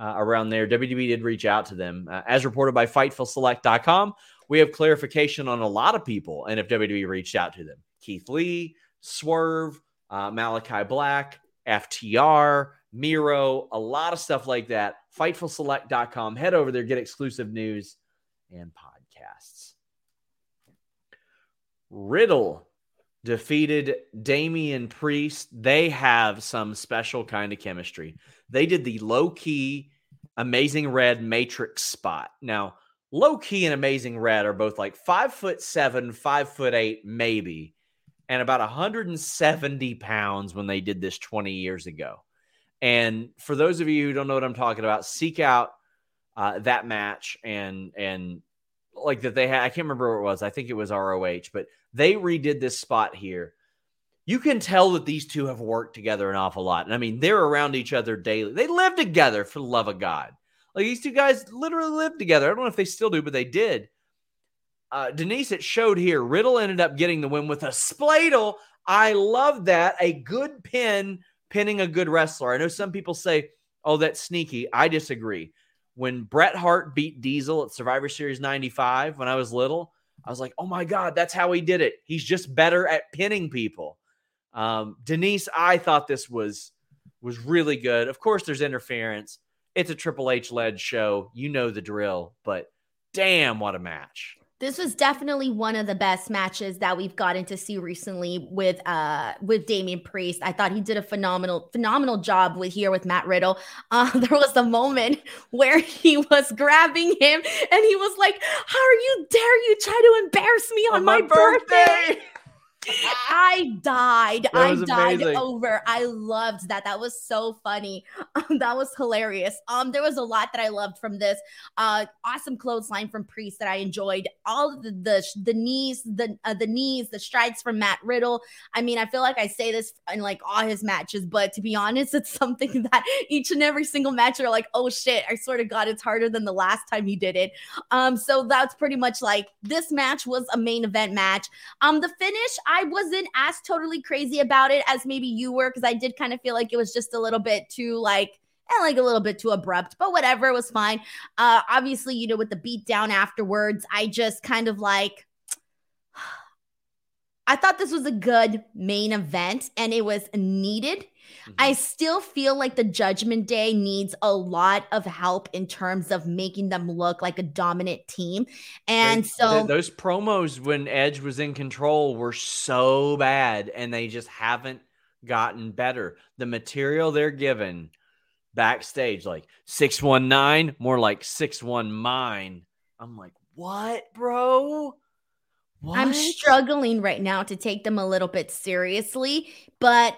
Uh, around there, W W E did reach out to them. Uh, as reported by Fightful Select dot com, we have clarification on a lot of people and if W W E reached out to them. Keith Lee, Swerve, uh, Malakai Black, F T R, Miro, a lot of stuff like that. Fightful Select dot com. Head over there, get exclusive news and podcasts. Riddle defeated Damian Priest. They have some special kind of chemistry. They did the low-key Amazing Red Matrix spot. Now, low-key and Amazing Red are both like five foot seven, five foot eight, maybe, and about one hundred seventy pounds when they did this twenty years ago. And for those of you who don't know what I'm talking about, seek out uh, that match and and like that they had. I can't remember what it was. I think it was R O H, but they redid this spot here. You can tell that these two have worked together an awful lot. And I mean, they're around each other daily. They live together, for the love of God. Like, these two guys literally lived together. I don't know if they still do, but they did. Uh, Denise, it showed here. Riddle ended up getting the win with a spladle. I love that. A good pin, pinning a good wrestler. I know some people say, oh, that's sneaky. I disagree. When Bret Hart beat Diesel at Survivor Series ninety-five, when I was little, I was like, oh my God, that's how he did it. He's just better at pinning people. Um, Denise, I thought this was, was really good. Of course, there's interference. It's a Triple H-led show. You know the drill, but damn, what a match. This was definitely one of the best matches that we've gotten to see recently with uh with Damian Priest. I thought he did a phenomenal, phenomenal job with here with Matt Riddle. Uh, there was a moment where he was grabbing him and he was like, how are you dare you try to embarrass me on, on my, my birthday? birthday? I died. I died amazing. over. I loved that. That was so funny. Um, that was hilarious. Um, there was a lot that I loved from this. Uh, awesome clothesline from Priest that I enjoyed. All of the the, the knees, the uh, the knees, the strides from Matt Riddle. I mean, I feel like I say this in like all his matches, but to be honest, it's something that each and every single match are like, oh shit, I swear to God, it's harder than the last time he did it. Um, so that's pretty much like this match was a main event match. Um, the finish. I wasn't as totally crazy about it as maybe you were, because I did kind of feel like it was just a little bit too like and like a little bit too abrupt, but whatever, it was fine. Uh, obviously, you know, with the beatdown afterwards, I just kind of like, I thought this was a good main event and it was needed. Mm-hmm. I still feel like the Judgment Day needs a lot of help in terms of making them look like a dominant team. And they, so th- those promos when Edge was in control were so bad and they just haven't gotten better. The material they're given backstage, like six one nine, more like six one nine. I'm like, what, bro? What? I'm struggling right now to take them a little bit seriously, but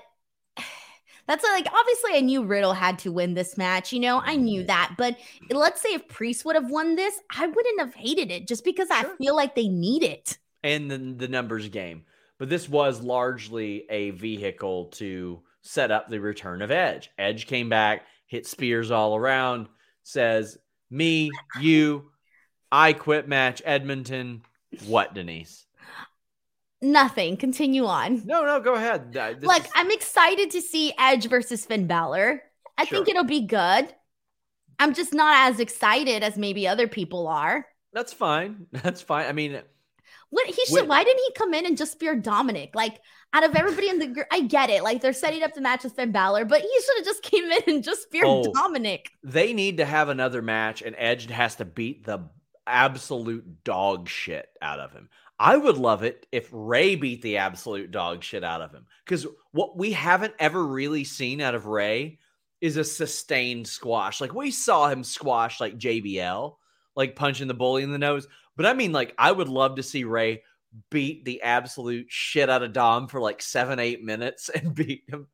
That's like, obviously I knew Riddle had to win this match. You know, I knew that. But let's say if Priest would have won this, I wouldn't have hated it just because sure. I feel like they need it. And the, the numbers game. But this was largely a vehicle to set up the return of Edge. Edge came back, hit spears all around, says, me, you, I quit match, Edmonton. What, Denise? Nothing. Continue on. No, no, go ahead. Uh, like, is... I'm excited to see Edge versus Finn Balor. I sure. think it'll be good. I'm just not as excited as maybe other people are. That's fine. That's fine. I mean... What he should? Wait. Why didn't he come in and just spear Dominik? Like, out of everybody in the group, I get it. Like, they're setting up the match with Finn Balor, but he should have just came in and just speared oh, Dominik. They need to have another match, and Edge has to beat the absolute dog shit out of him. I would love it if Rey beat the absolute dog shit out of him, because what we haven't ever really seen out of Rey is a sustained squash. Like, we saw him squash like J B L, like punching the bully in the nose. But I mean, like, I would love to see Rey beat the absolute shit out of Dom for like seven, eight minutes and beat him.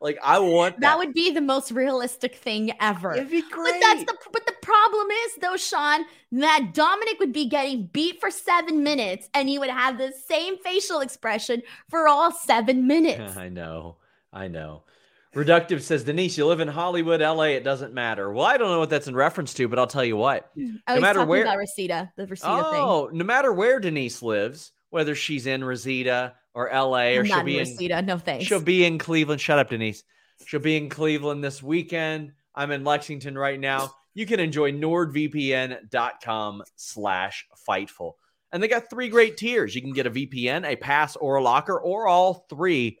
Like, I want that. That would be the most realistic thing ever. It'd be great. But that's the but the problem is though, Sean, that Dominik would be getting beat for seven minutes and he would have the same facial expression for all seven minutes. I know. I know. Reductive says, Denise, you live in Hollywood, L A, it doesn't matter. Well, I don't know what that's in reference to, but I'll tell you what. Oh, no matter where, about Reseda, the Reseda oh, thing. Oh, no matter where Denise lives, whether she's in Reseda or L A, or she'll be in Reseda, no thanks. She'll be in Cleveland. Shut up, Denise. She'll be in Cleveland this weekend. I'm in Lexington right now. You can enjoy nordvpn.com slash Fightful. And they got three great tiers. You can get a V P N, a pass, or a locker, or all three,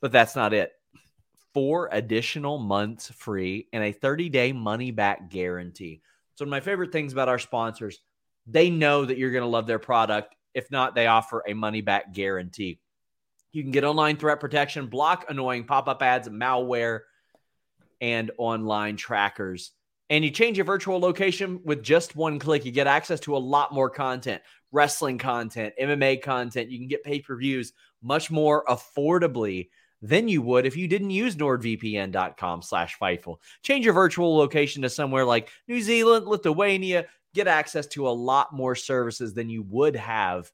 but that's not it. Four additional months free and a thirty-day money-back guarantee. It's one of my favorite things about our sponsors. They know that you're going to love their product. If not, they offer a money-back guarantee. You can get online threat protection, block annoying pop-up ads, malware, and online trackers. And you change your virtual location with just one click. You get access to a lot more content, wrestling content, M M A content. You can get pay-per-views much more affordably than you would if you didn't use nordvpn.com slash Fightful. Change your virtual location to somewhere like New Zealand, Lithuania. Get access to a lot more services than you would have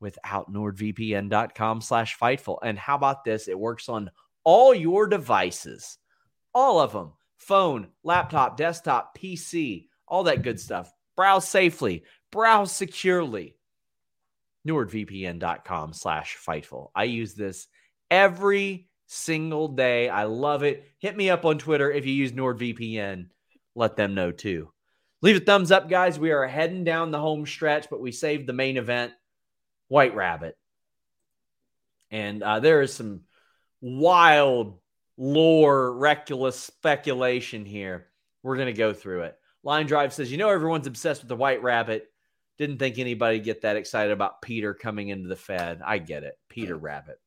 without nordvpn.com slash Fightful. And how about this? It works on all your devices. All of them. Phone, laptop, desktop, P C, all that good stuff. Browse safely. Browse securely. nordvpn.com slash Fightful. I use this every single day. I love it. Hit me up on Twitter. If you use NordVPN, let them know too. Leave a thumbs up, guys. We are heading down the home stretch, but we saved the main event, White Rabbit. And uh, there is some wild lore, reckless speculation here. We're going to go through it. Line Drive says, you know, everyone's obsessed with the White Rabbit. Didn't think anybody get that excited about Peter coming into the Fed. I get it. Peter Rabbit.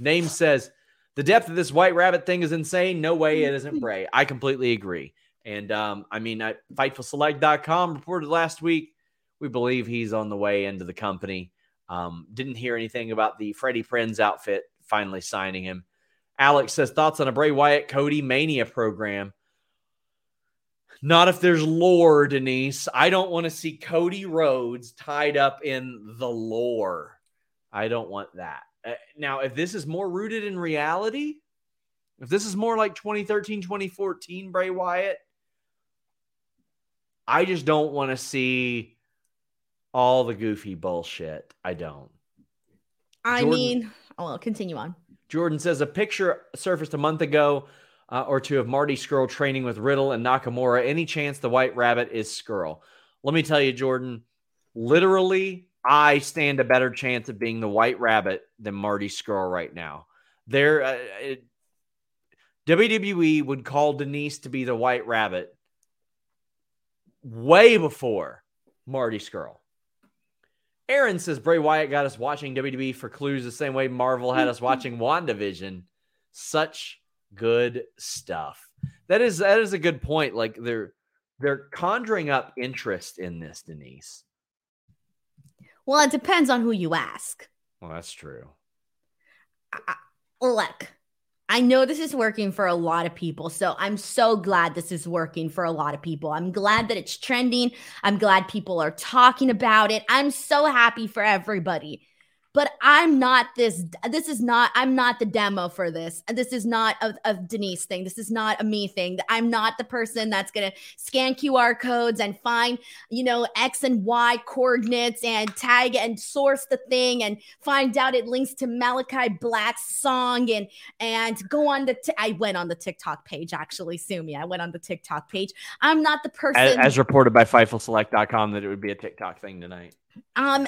Name says, the depth of this White Rabbit thing is insane. No way it isn't Bray. I completely agree. And, um, I mean, at Fightful Select dot com reported last week, we believe he's on the way into the company. Um, didn't hear anything about the Freddie Prinz outfit finally signing him. Alex says, thoughts on a Bray Wyatt Cody Mania program? Not if there's lore, Denise. I don't want to see Cody Rhodes tied up in the lore. I don't want that. Uh, now, if this is more rooted in reality, if this is more like twenty thirteen, twenty fourteen Bray Wyatt, I just don't want to see all the goofy bullshit. I don't. I Jordan, mean, oh, well, continue on. Jordan says a picture surfaced a month ago uh, or two of Marty Scurll training with Riddle and Nakamura. Any chance the White Rabbit is Scurll? Let me tell you, Jordan, literally, I stand a better chance of being the White Rabbit than Marty Scurll right now. There, uh, it, W W E would call Denise to be the White Rabbit way before Marty Scurll. Aaron says, Bray Wyatt got us watching W W E for clues the same way Marvel had us watching WandaVision. Such good stuff. That is that is a good point. Like, they're they're conjuring up interest in this, Denise. Well, it depends on who you ask. Well, that's true. I, look, I know this is working for a lot of people, so I'm so glad this is working for a lot of people. I'm glad that it's trending. I'm glad people are talking about it. I'm so happy for everybody. But I'm not this, this is not, I'm not the demo for this. This is not a, a Denise thing. This is not a me thing. I'm not the person that's going to scan Q R codes and find, you know, X and Y coordinates and tag and source the thing and find out it links to Malakai Black's song and, and go on the, t- I went on the TikTok page, actually, sue me. I went on the TikTok page. I'm not the person. As, as reported by Fightful Select dot com that it would be a TikTok thing tonight. Um,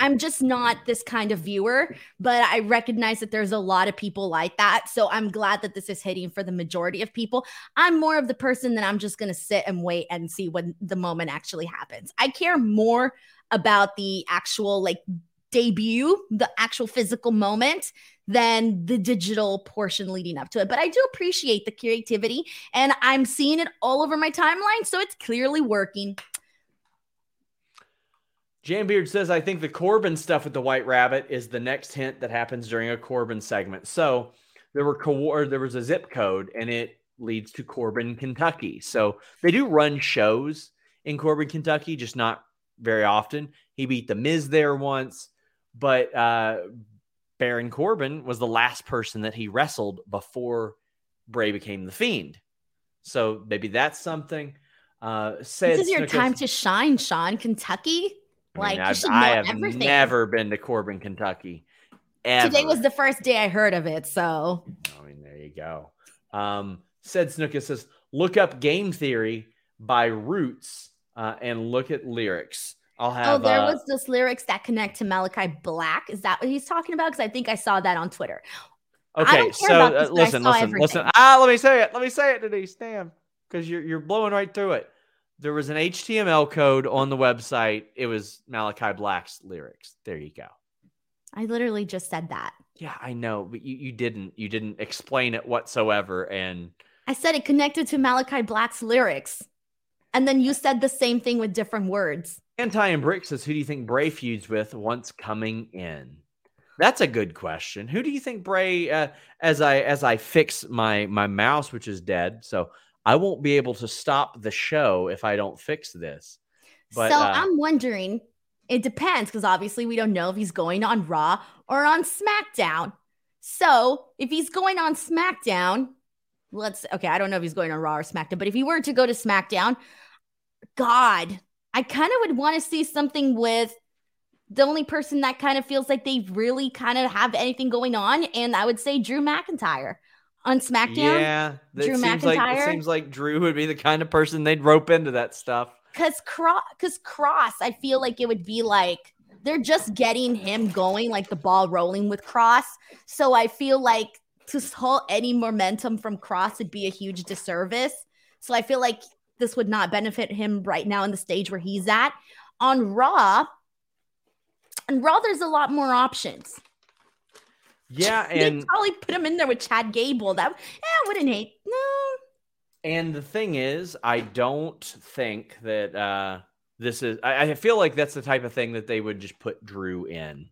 I'm just not this kind of viewer, but I recognize that there's a lot of people like that. So I'm glad that this is hitting for the majority of people. I'm more of the person that I'm just going to sit and wait and see when the moment actually happens. I care more about the actual like debut, the actual physical moment than the digital portion leading up to it. But I do appreciate the creativity and I'm seeing it all over my timeline. So it's clearly working. Jambeard says, I think the Corbin stuff with the White Rabbit is the next hint that happens during a Corbin segment. So there were co- there was a zip code, and it leads to Corbin, Kentucky. So they do run shows in Corbin, Kentucky, just not very often. He beat The Miz there once, but uh, Baron Corbin was the last person that he wrestled before Bray became The Fiend. So maybe that's something. Uh, this is your time to shine, Sean. Kentucky? Like, I, mean, you I have everything. Never been to Corbin, Kentucky. Ever. Today was the first day I heard of it, so. I mean, there you go. Um, said Snookus says, look up Game Theory by Roots uh, and look at lyrics. I'll have. Oh, there uh, was those lyrics that connect to Malakai Black. Is that what he's talking about? Because I think I saw that on Twitter. Okay, so uh, this, listen, listen, everything. listen. Ah, let me say it. Let me say it, Denise. Damn, because you're you're blowing right through it. There was an H T M L code on the website. It was Malakai Black's lyrics. There you go. I literally just said that. Yeah, I know, but you, you didn't. You didn't explain it whatsoever. And I said it connected to Malakai Black's lyrics. And then you said the same thing with different words. Anti and Brick says, who do you think Bray feuds with once coming in? That's a good question. Who do you think Bray, uh, as I as I fix my my mouse, which is dead, so I won't be able to stop the show if I don't fix this. But, so uh, I'm wondering, it depends, because obviously we don't know if he's going on Raw or on SmackDown. So if he's going on SmackDown, let's, okay, I don't know if he's going on Raw or SmackDown, but if he were to go to SmackDown, God, I kind of would want to see something with the only person that kind of feels like they really kind of have anything going on, and I would say Drew McIntyre. On SmackDown, yeah, Drew seems McIntyre. Like, it seems like Drew would be the kind of person they'd rope into that stuff. Because Cross, because Cross, I feel like it would be like they're just getting him going, like the ball rolling with Cross. So I feel like to halt any momentum from Cross would be a huge disservice. So I feel like this would not benefit him right now in the stage where he's at. On Raw, on Raw, there's a lot more options. Yeah, and they probably put him in there with Chad Gable. That, yeah, I wouldn't hate. No. And the thing is, I don't think that uh, this is. I, I feel like that's the type of thing that they would just put Drew in.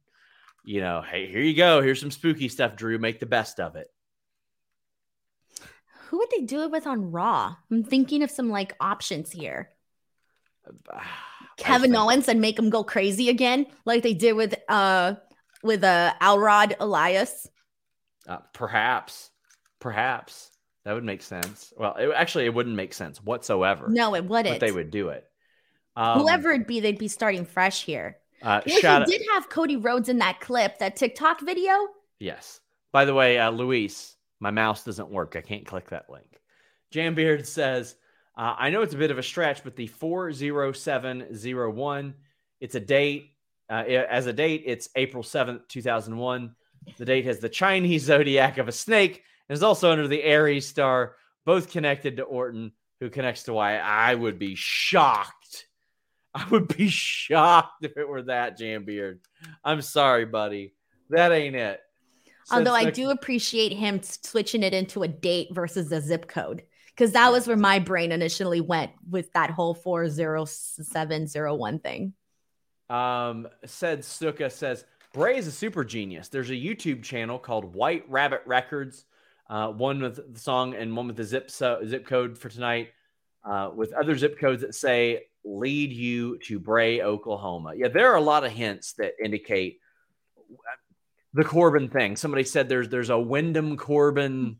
You know, hey, here you go. Here's some spooky stuff, Drew. Make the best of it. Who would they do it with on Raw? I'm thinking of some like options here. Kevin Owens and make him go crazy again, like they did with. Uh, With uh, Alrod Elias? Uh, perhaps. Perhaps. That would make sense. Well, it, actually, it wouldn't make sense whatsoever. No, it wouldn't. But they would do it. Um, Whoever it'd be, they'd be starting fresh here. Uh, yes, shout he out. Did have Cody Rhodes in that clip, that TikTok video. Yes. By the way, uh, Luis, my mouse doesn't work. I can't click that link. Jambeard says, uh, I know it's a bit of a stretch, but the four oh seven oh one, it's a date. Uh, as a date, it's April seventh, two thousand one. The date has the Chinese zodiac of a snake and is also under the Aries star, both connected to Orton, who connects to Wyatt. I would be shocked. I would be shocked if it were that, Jambeard. I'm sorry, buddy. That ain't it. Since Although I the- do appreciate him switching it into a date versus a zip code, because that was where my brain initially went with that whole four oh seven oh one thing. Um, said Stuka says, Bray is a super genius. There's a YouTube channel called White Rabbit Records. Uh, one with the song and one with the zip so, zip code for tonight, uh, with other zip codes that say lead you to Bray, Oklahoma. Yeah, there are a lot of hints that indicate the Corbin thing. Somebody said there's there's a Wyndham Corbin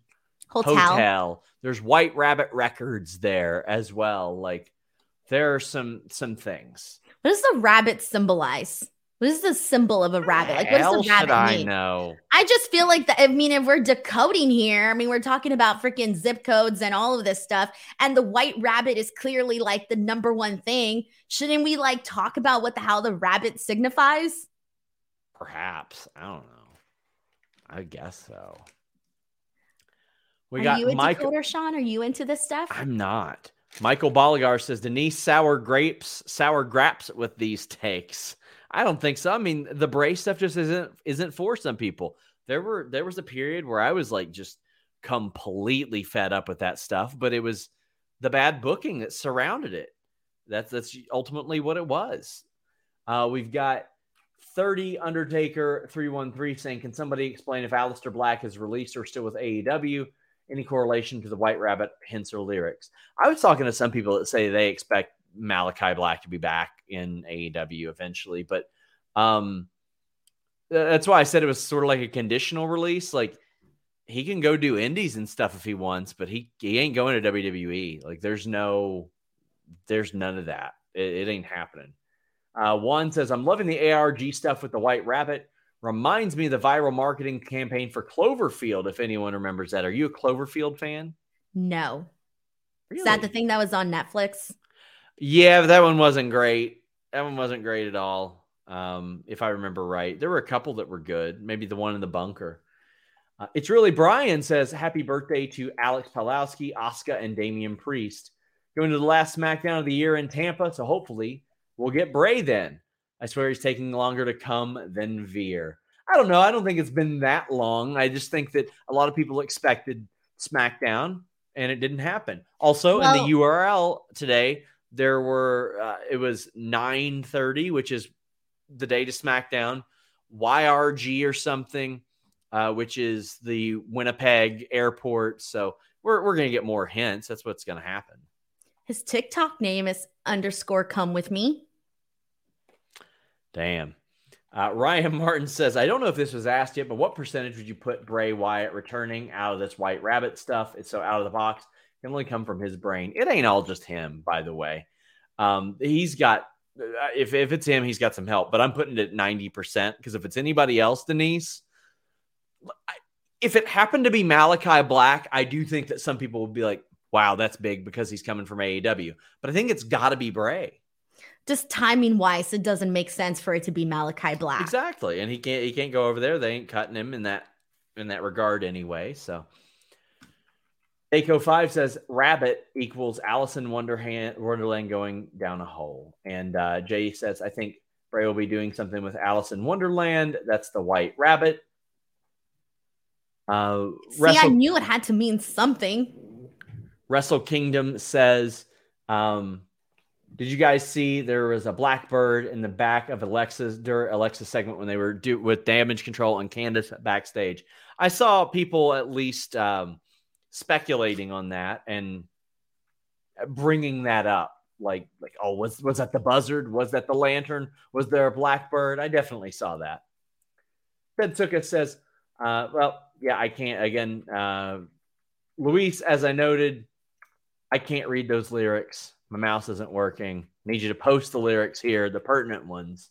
hotel. hotel. There's White Rabbit Records there as well. Like there are some some things. What does the rabbit symbolize? What is the symbol of a rabbit? Like, what does a rabbit mean? I know. I just feel like, the, I mean, if we're decoding here, I mean, we're talking about freaking zip codes and all of this stuff. And the white rabbit is clearly like the number one thing. Shouldn't we like talk about what the hell the rabbit signifies? Perhaps. I don't know. I guess so. We Are got you into Michael- Dakota, Sean? Are you into this stuff? I'm not. Michael Boligar says, Denise, sour grapes, sour graps with these takes. I don't think so. I mean, the Bray stuff just isn't isn't for some people. There were there was a period where I was like just completely fed up with that stuff, but it was the bad booking that surrounded it. That's that's ultimately what it was. Uh, we've got thirty Undertaker three one three saying, "Can somebody explain if Aleister Black is released or still with A E W? Any correlation to the White Rabbit hints or lyrics?" I was talking to some people that say they expect Malakai Black to be back in A E W eventually, but um that's why I said it was sort of like a conditional release. Like he can go do indies and stuff if he wants, but he he ain't going to W W E. Like there's no there's none of that. It, it ain't happening. Uh one says, I'm loving the A R G stuff with the White Rabbit. Reminds me of the viral marketing campaign for Cloverfield, if anyone remembers that. Are you a Cloverfield fan? No. Really? Is that the thing that was on Netflix? Yeah, but that one wasn't great. That one wasn't great at all, um, if I remember right. There were a couple that were good. Maybe the one in the bunker. Uh, it's really Brian says, happy birthday to Alex Palowski, Asuka, and Damian Priest. Going to the last SmackDown of the year in Tampa, so hopefully we'll get Bray then. I swear he's taking longer to come than Veer. I don't know. I don't think it's been that long. I just think that a lot of people expected SmackDown, and it didn't happen. Also, well, in the U R L today, there were, uh, it was nine thirty, which is the day to SmackDown, Y R G or something, uh, which is the Winnipeg airport. So we're we're going to get more hints. That's what's going to happen. His TikTok name is underscore come with me. Damn. Uh, Ryan Martin says, I don't know if this was asked yet, but what percentage would you put Bray Wyatt returning out of this White Rabbit stuff? It's so out of the box. Can only come from his brain. It ain't all just him, by the way. Um, he's got, if if it's him, he's got some help. But I'm putting it at ninety percent because if it's anybody else, Denise, I, if it happened to be Malakai Black, I do think that some people would be like, wow, that's big because he's coming from A E W. But I think it's got to be Bray. Just timing-wise, it doesn't make sense for it to be Malakai Black. Exactly, and he can't he can't go over there. They ain't cutting him in that in that regard anyway. So. Aco five says, rabbit equals Alice in Wonderland, Wonderland going down a hole. And uh, Jay says, I think Bray will be doing something with Alice in Wonderland. That's the White Rabbit. Uh, See, Wrestle- I knew it had to mean something. Wrestle Kingdom says, um, did you guys see there was a blackbird in the back of Alexa's, during Alexa's segment when they were do- with Damage Control and Candice backstage? I saw people at least... Um, speculating on that and bringing that up, like like oh was was that the buzzard, was that the lantern, was there a blackbird? I definitely saw that. Ben Tuka says, uh well yeah I can't again uh Luis, as I noted, I can't read those lyrics, my mouse isn't working. I need you to post the lyrics here, the pertinent ones.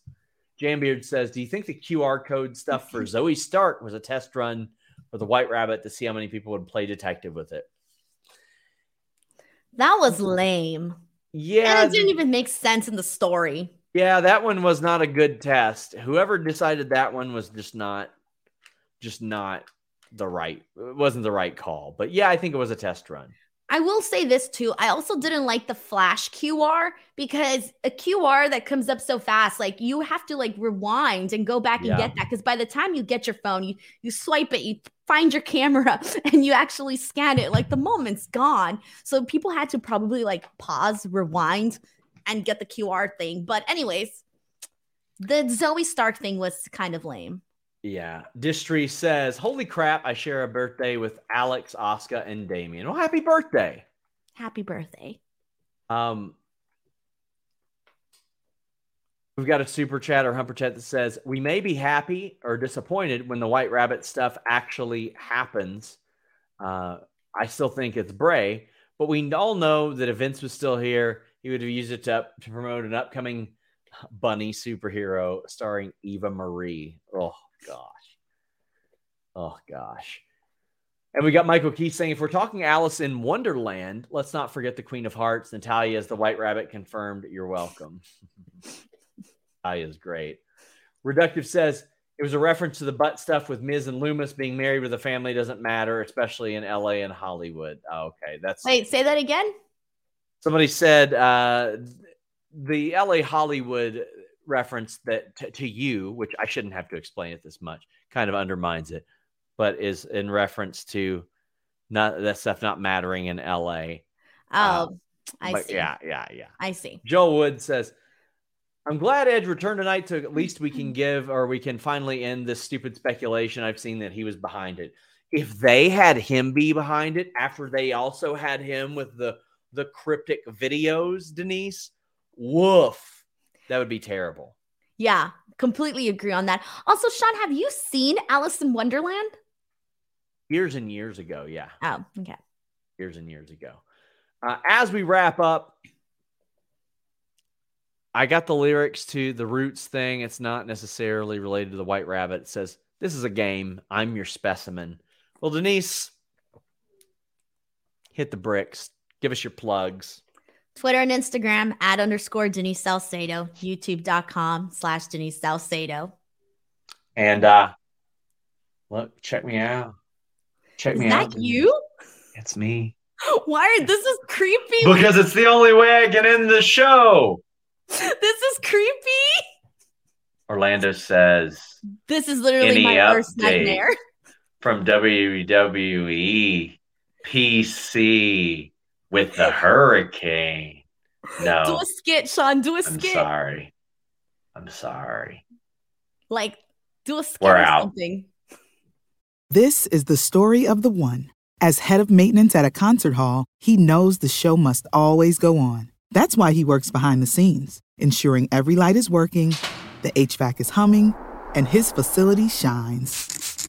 Jambeard says, do you think the Q R code stuff for Zoe Stark was a test run for the White Rabbit to see how many people would play detective with it? That was lame. Yeah. And it didn't even make sense in the story. Yeah, that one was not a good test. Whoever decided that one was just not, just not the right, it wasn't the right call. But yeah, I think it was a test run. I will say this too. I also didn't like the flash Q R because a Q R that comes up so fast, like you have to like rewind and go back and yeah. get that. Because by the time you get your phone, you you swipe it, you find your camera and you actually scan it. Like the moment's gone. So people had to probably like pause, rewind and get the Q R thing. But anyways, the Zoe Stark thing was kind of lame. Yeah. Distry says, holy crap, I share a birthday with Alex, Oscar, and Damian. Well, happy birthday. Happy birthday. Um, We've got a super chat or humper chat that says, we may be happy or disappointed when the White Rabbit stuff actually happens. Uh, I still think it's Bray, but we all know that if Vince was still here, he would have used it to, up, to promote an upcoming bunny superhero starring Eva Marie. Oh, gosh. Oh, gosh. And we got Michael Keith saying, if we're talking Alice in Wonderland, let's not forget the Queen of Hearts. Natalia is the White Rabbit confirmed. You're welcome. Is great. Reductive says it was a reference to the butt stuff with Miz and Lumis being married with a family doesn't matter, especially in L A and Hollywood. Oh, okay, that's wait. Say that again. Somebody said uh, the L A Hollywood reference that t- to you, which I shouldn't have to explain it this much, kind of undermines it, but is in reference to not that stuff not mattering in L A. Oh, um, I see. Yeah, yeah, yeah. I see. Joel Wood says, I'm glad Edge returned tonight to at least we can give or we can finally end this stupid speculation. I've seen that he was behind it. If they had him be behind it after they also had him with the, the cryptic videos, Denise, woof, that would be terrible. Yeah, completely agree on that. Also, Sean, have you seen Alice in Wonderland? Years and years ago, yeah. Oh, okay. Years and years ago. Uh, as we wrap up, I got the lyrics to the Roots thing. It's not necessarily related to the White Rabbit. It says, this is a game. I'm your specimen. Well, Denise, hit the bricks. Give us your plugs. Twitter and Instagram, at underscore Denise Salcedo, youtube.com slash Denise Salcedo. And uh, look, check me out. Check me out. Is that you? It's me. Why? This is creepy. Because it's the only way I get in the show. This is creepy. Orlando says, this is literally my worst nightmare. From W W E P C with the hurricane. No. Do a skit, Sean. Do a I'm skit. I'm sorry. I'm sorry. Like, do a skit We're or out. Something. This is the story of the one. As head of maintenance at a concert hall, he knows the show must always go on. That's why he works behind the scenes, ensuring every light is working, the H V A C is humming, and his facility shines.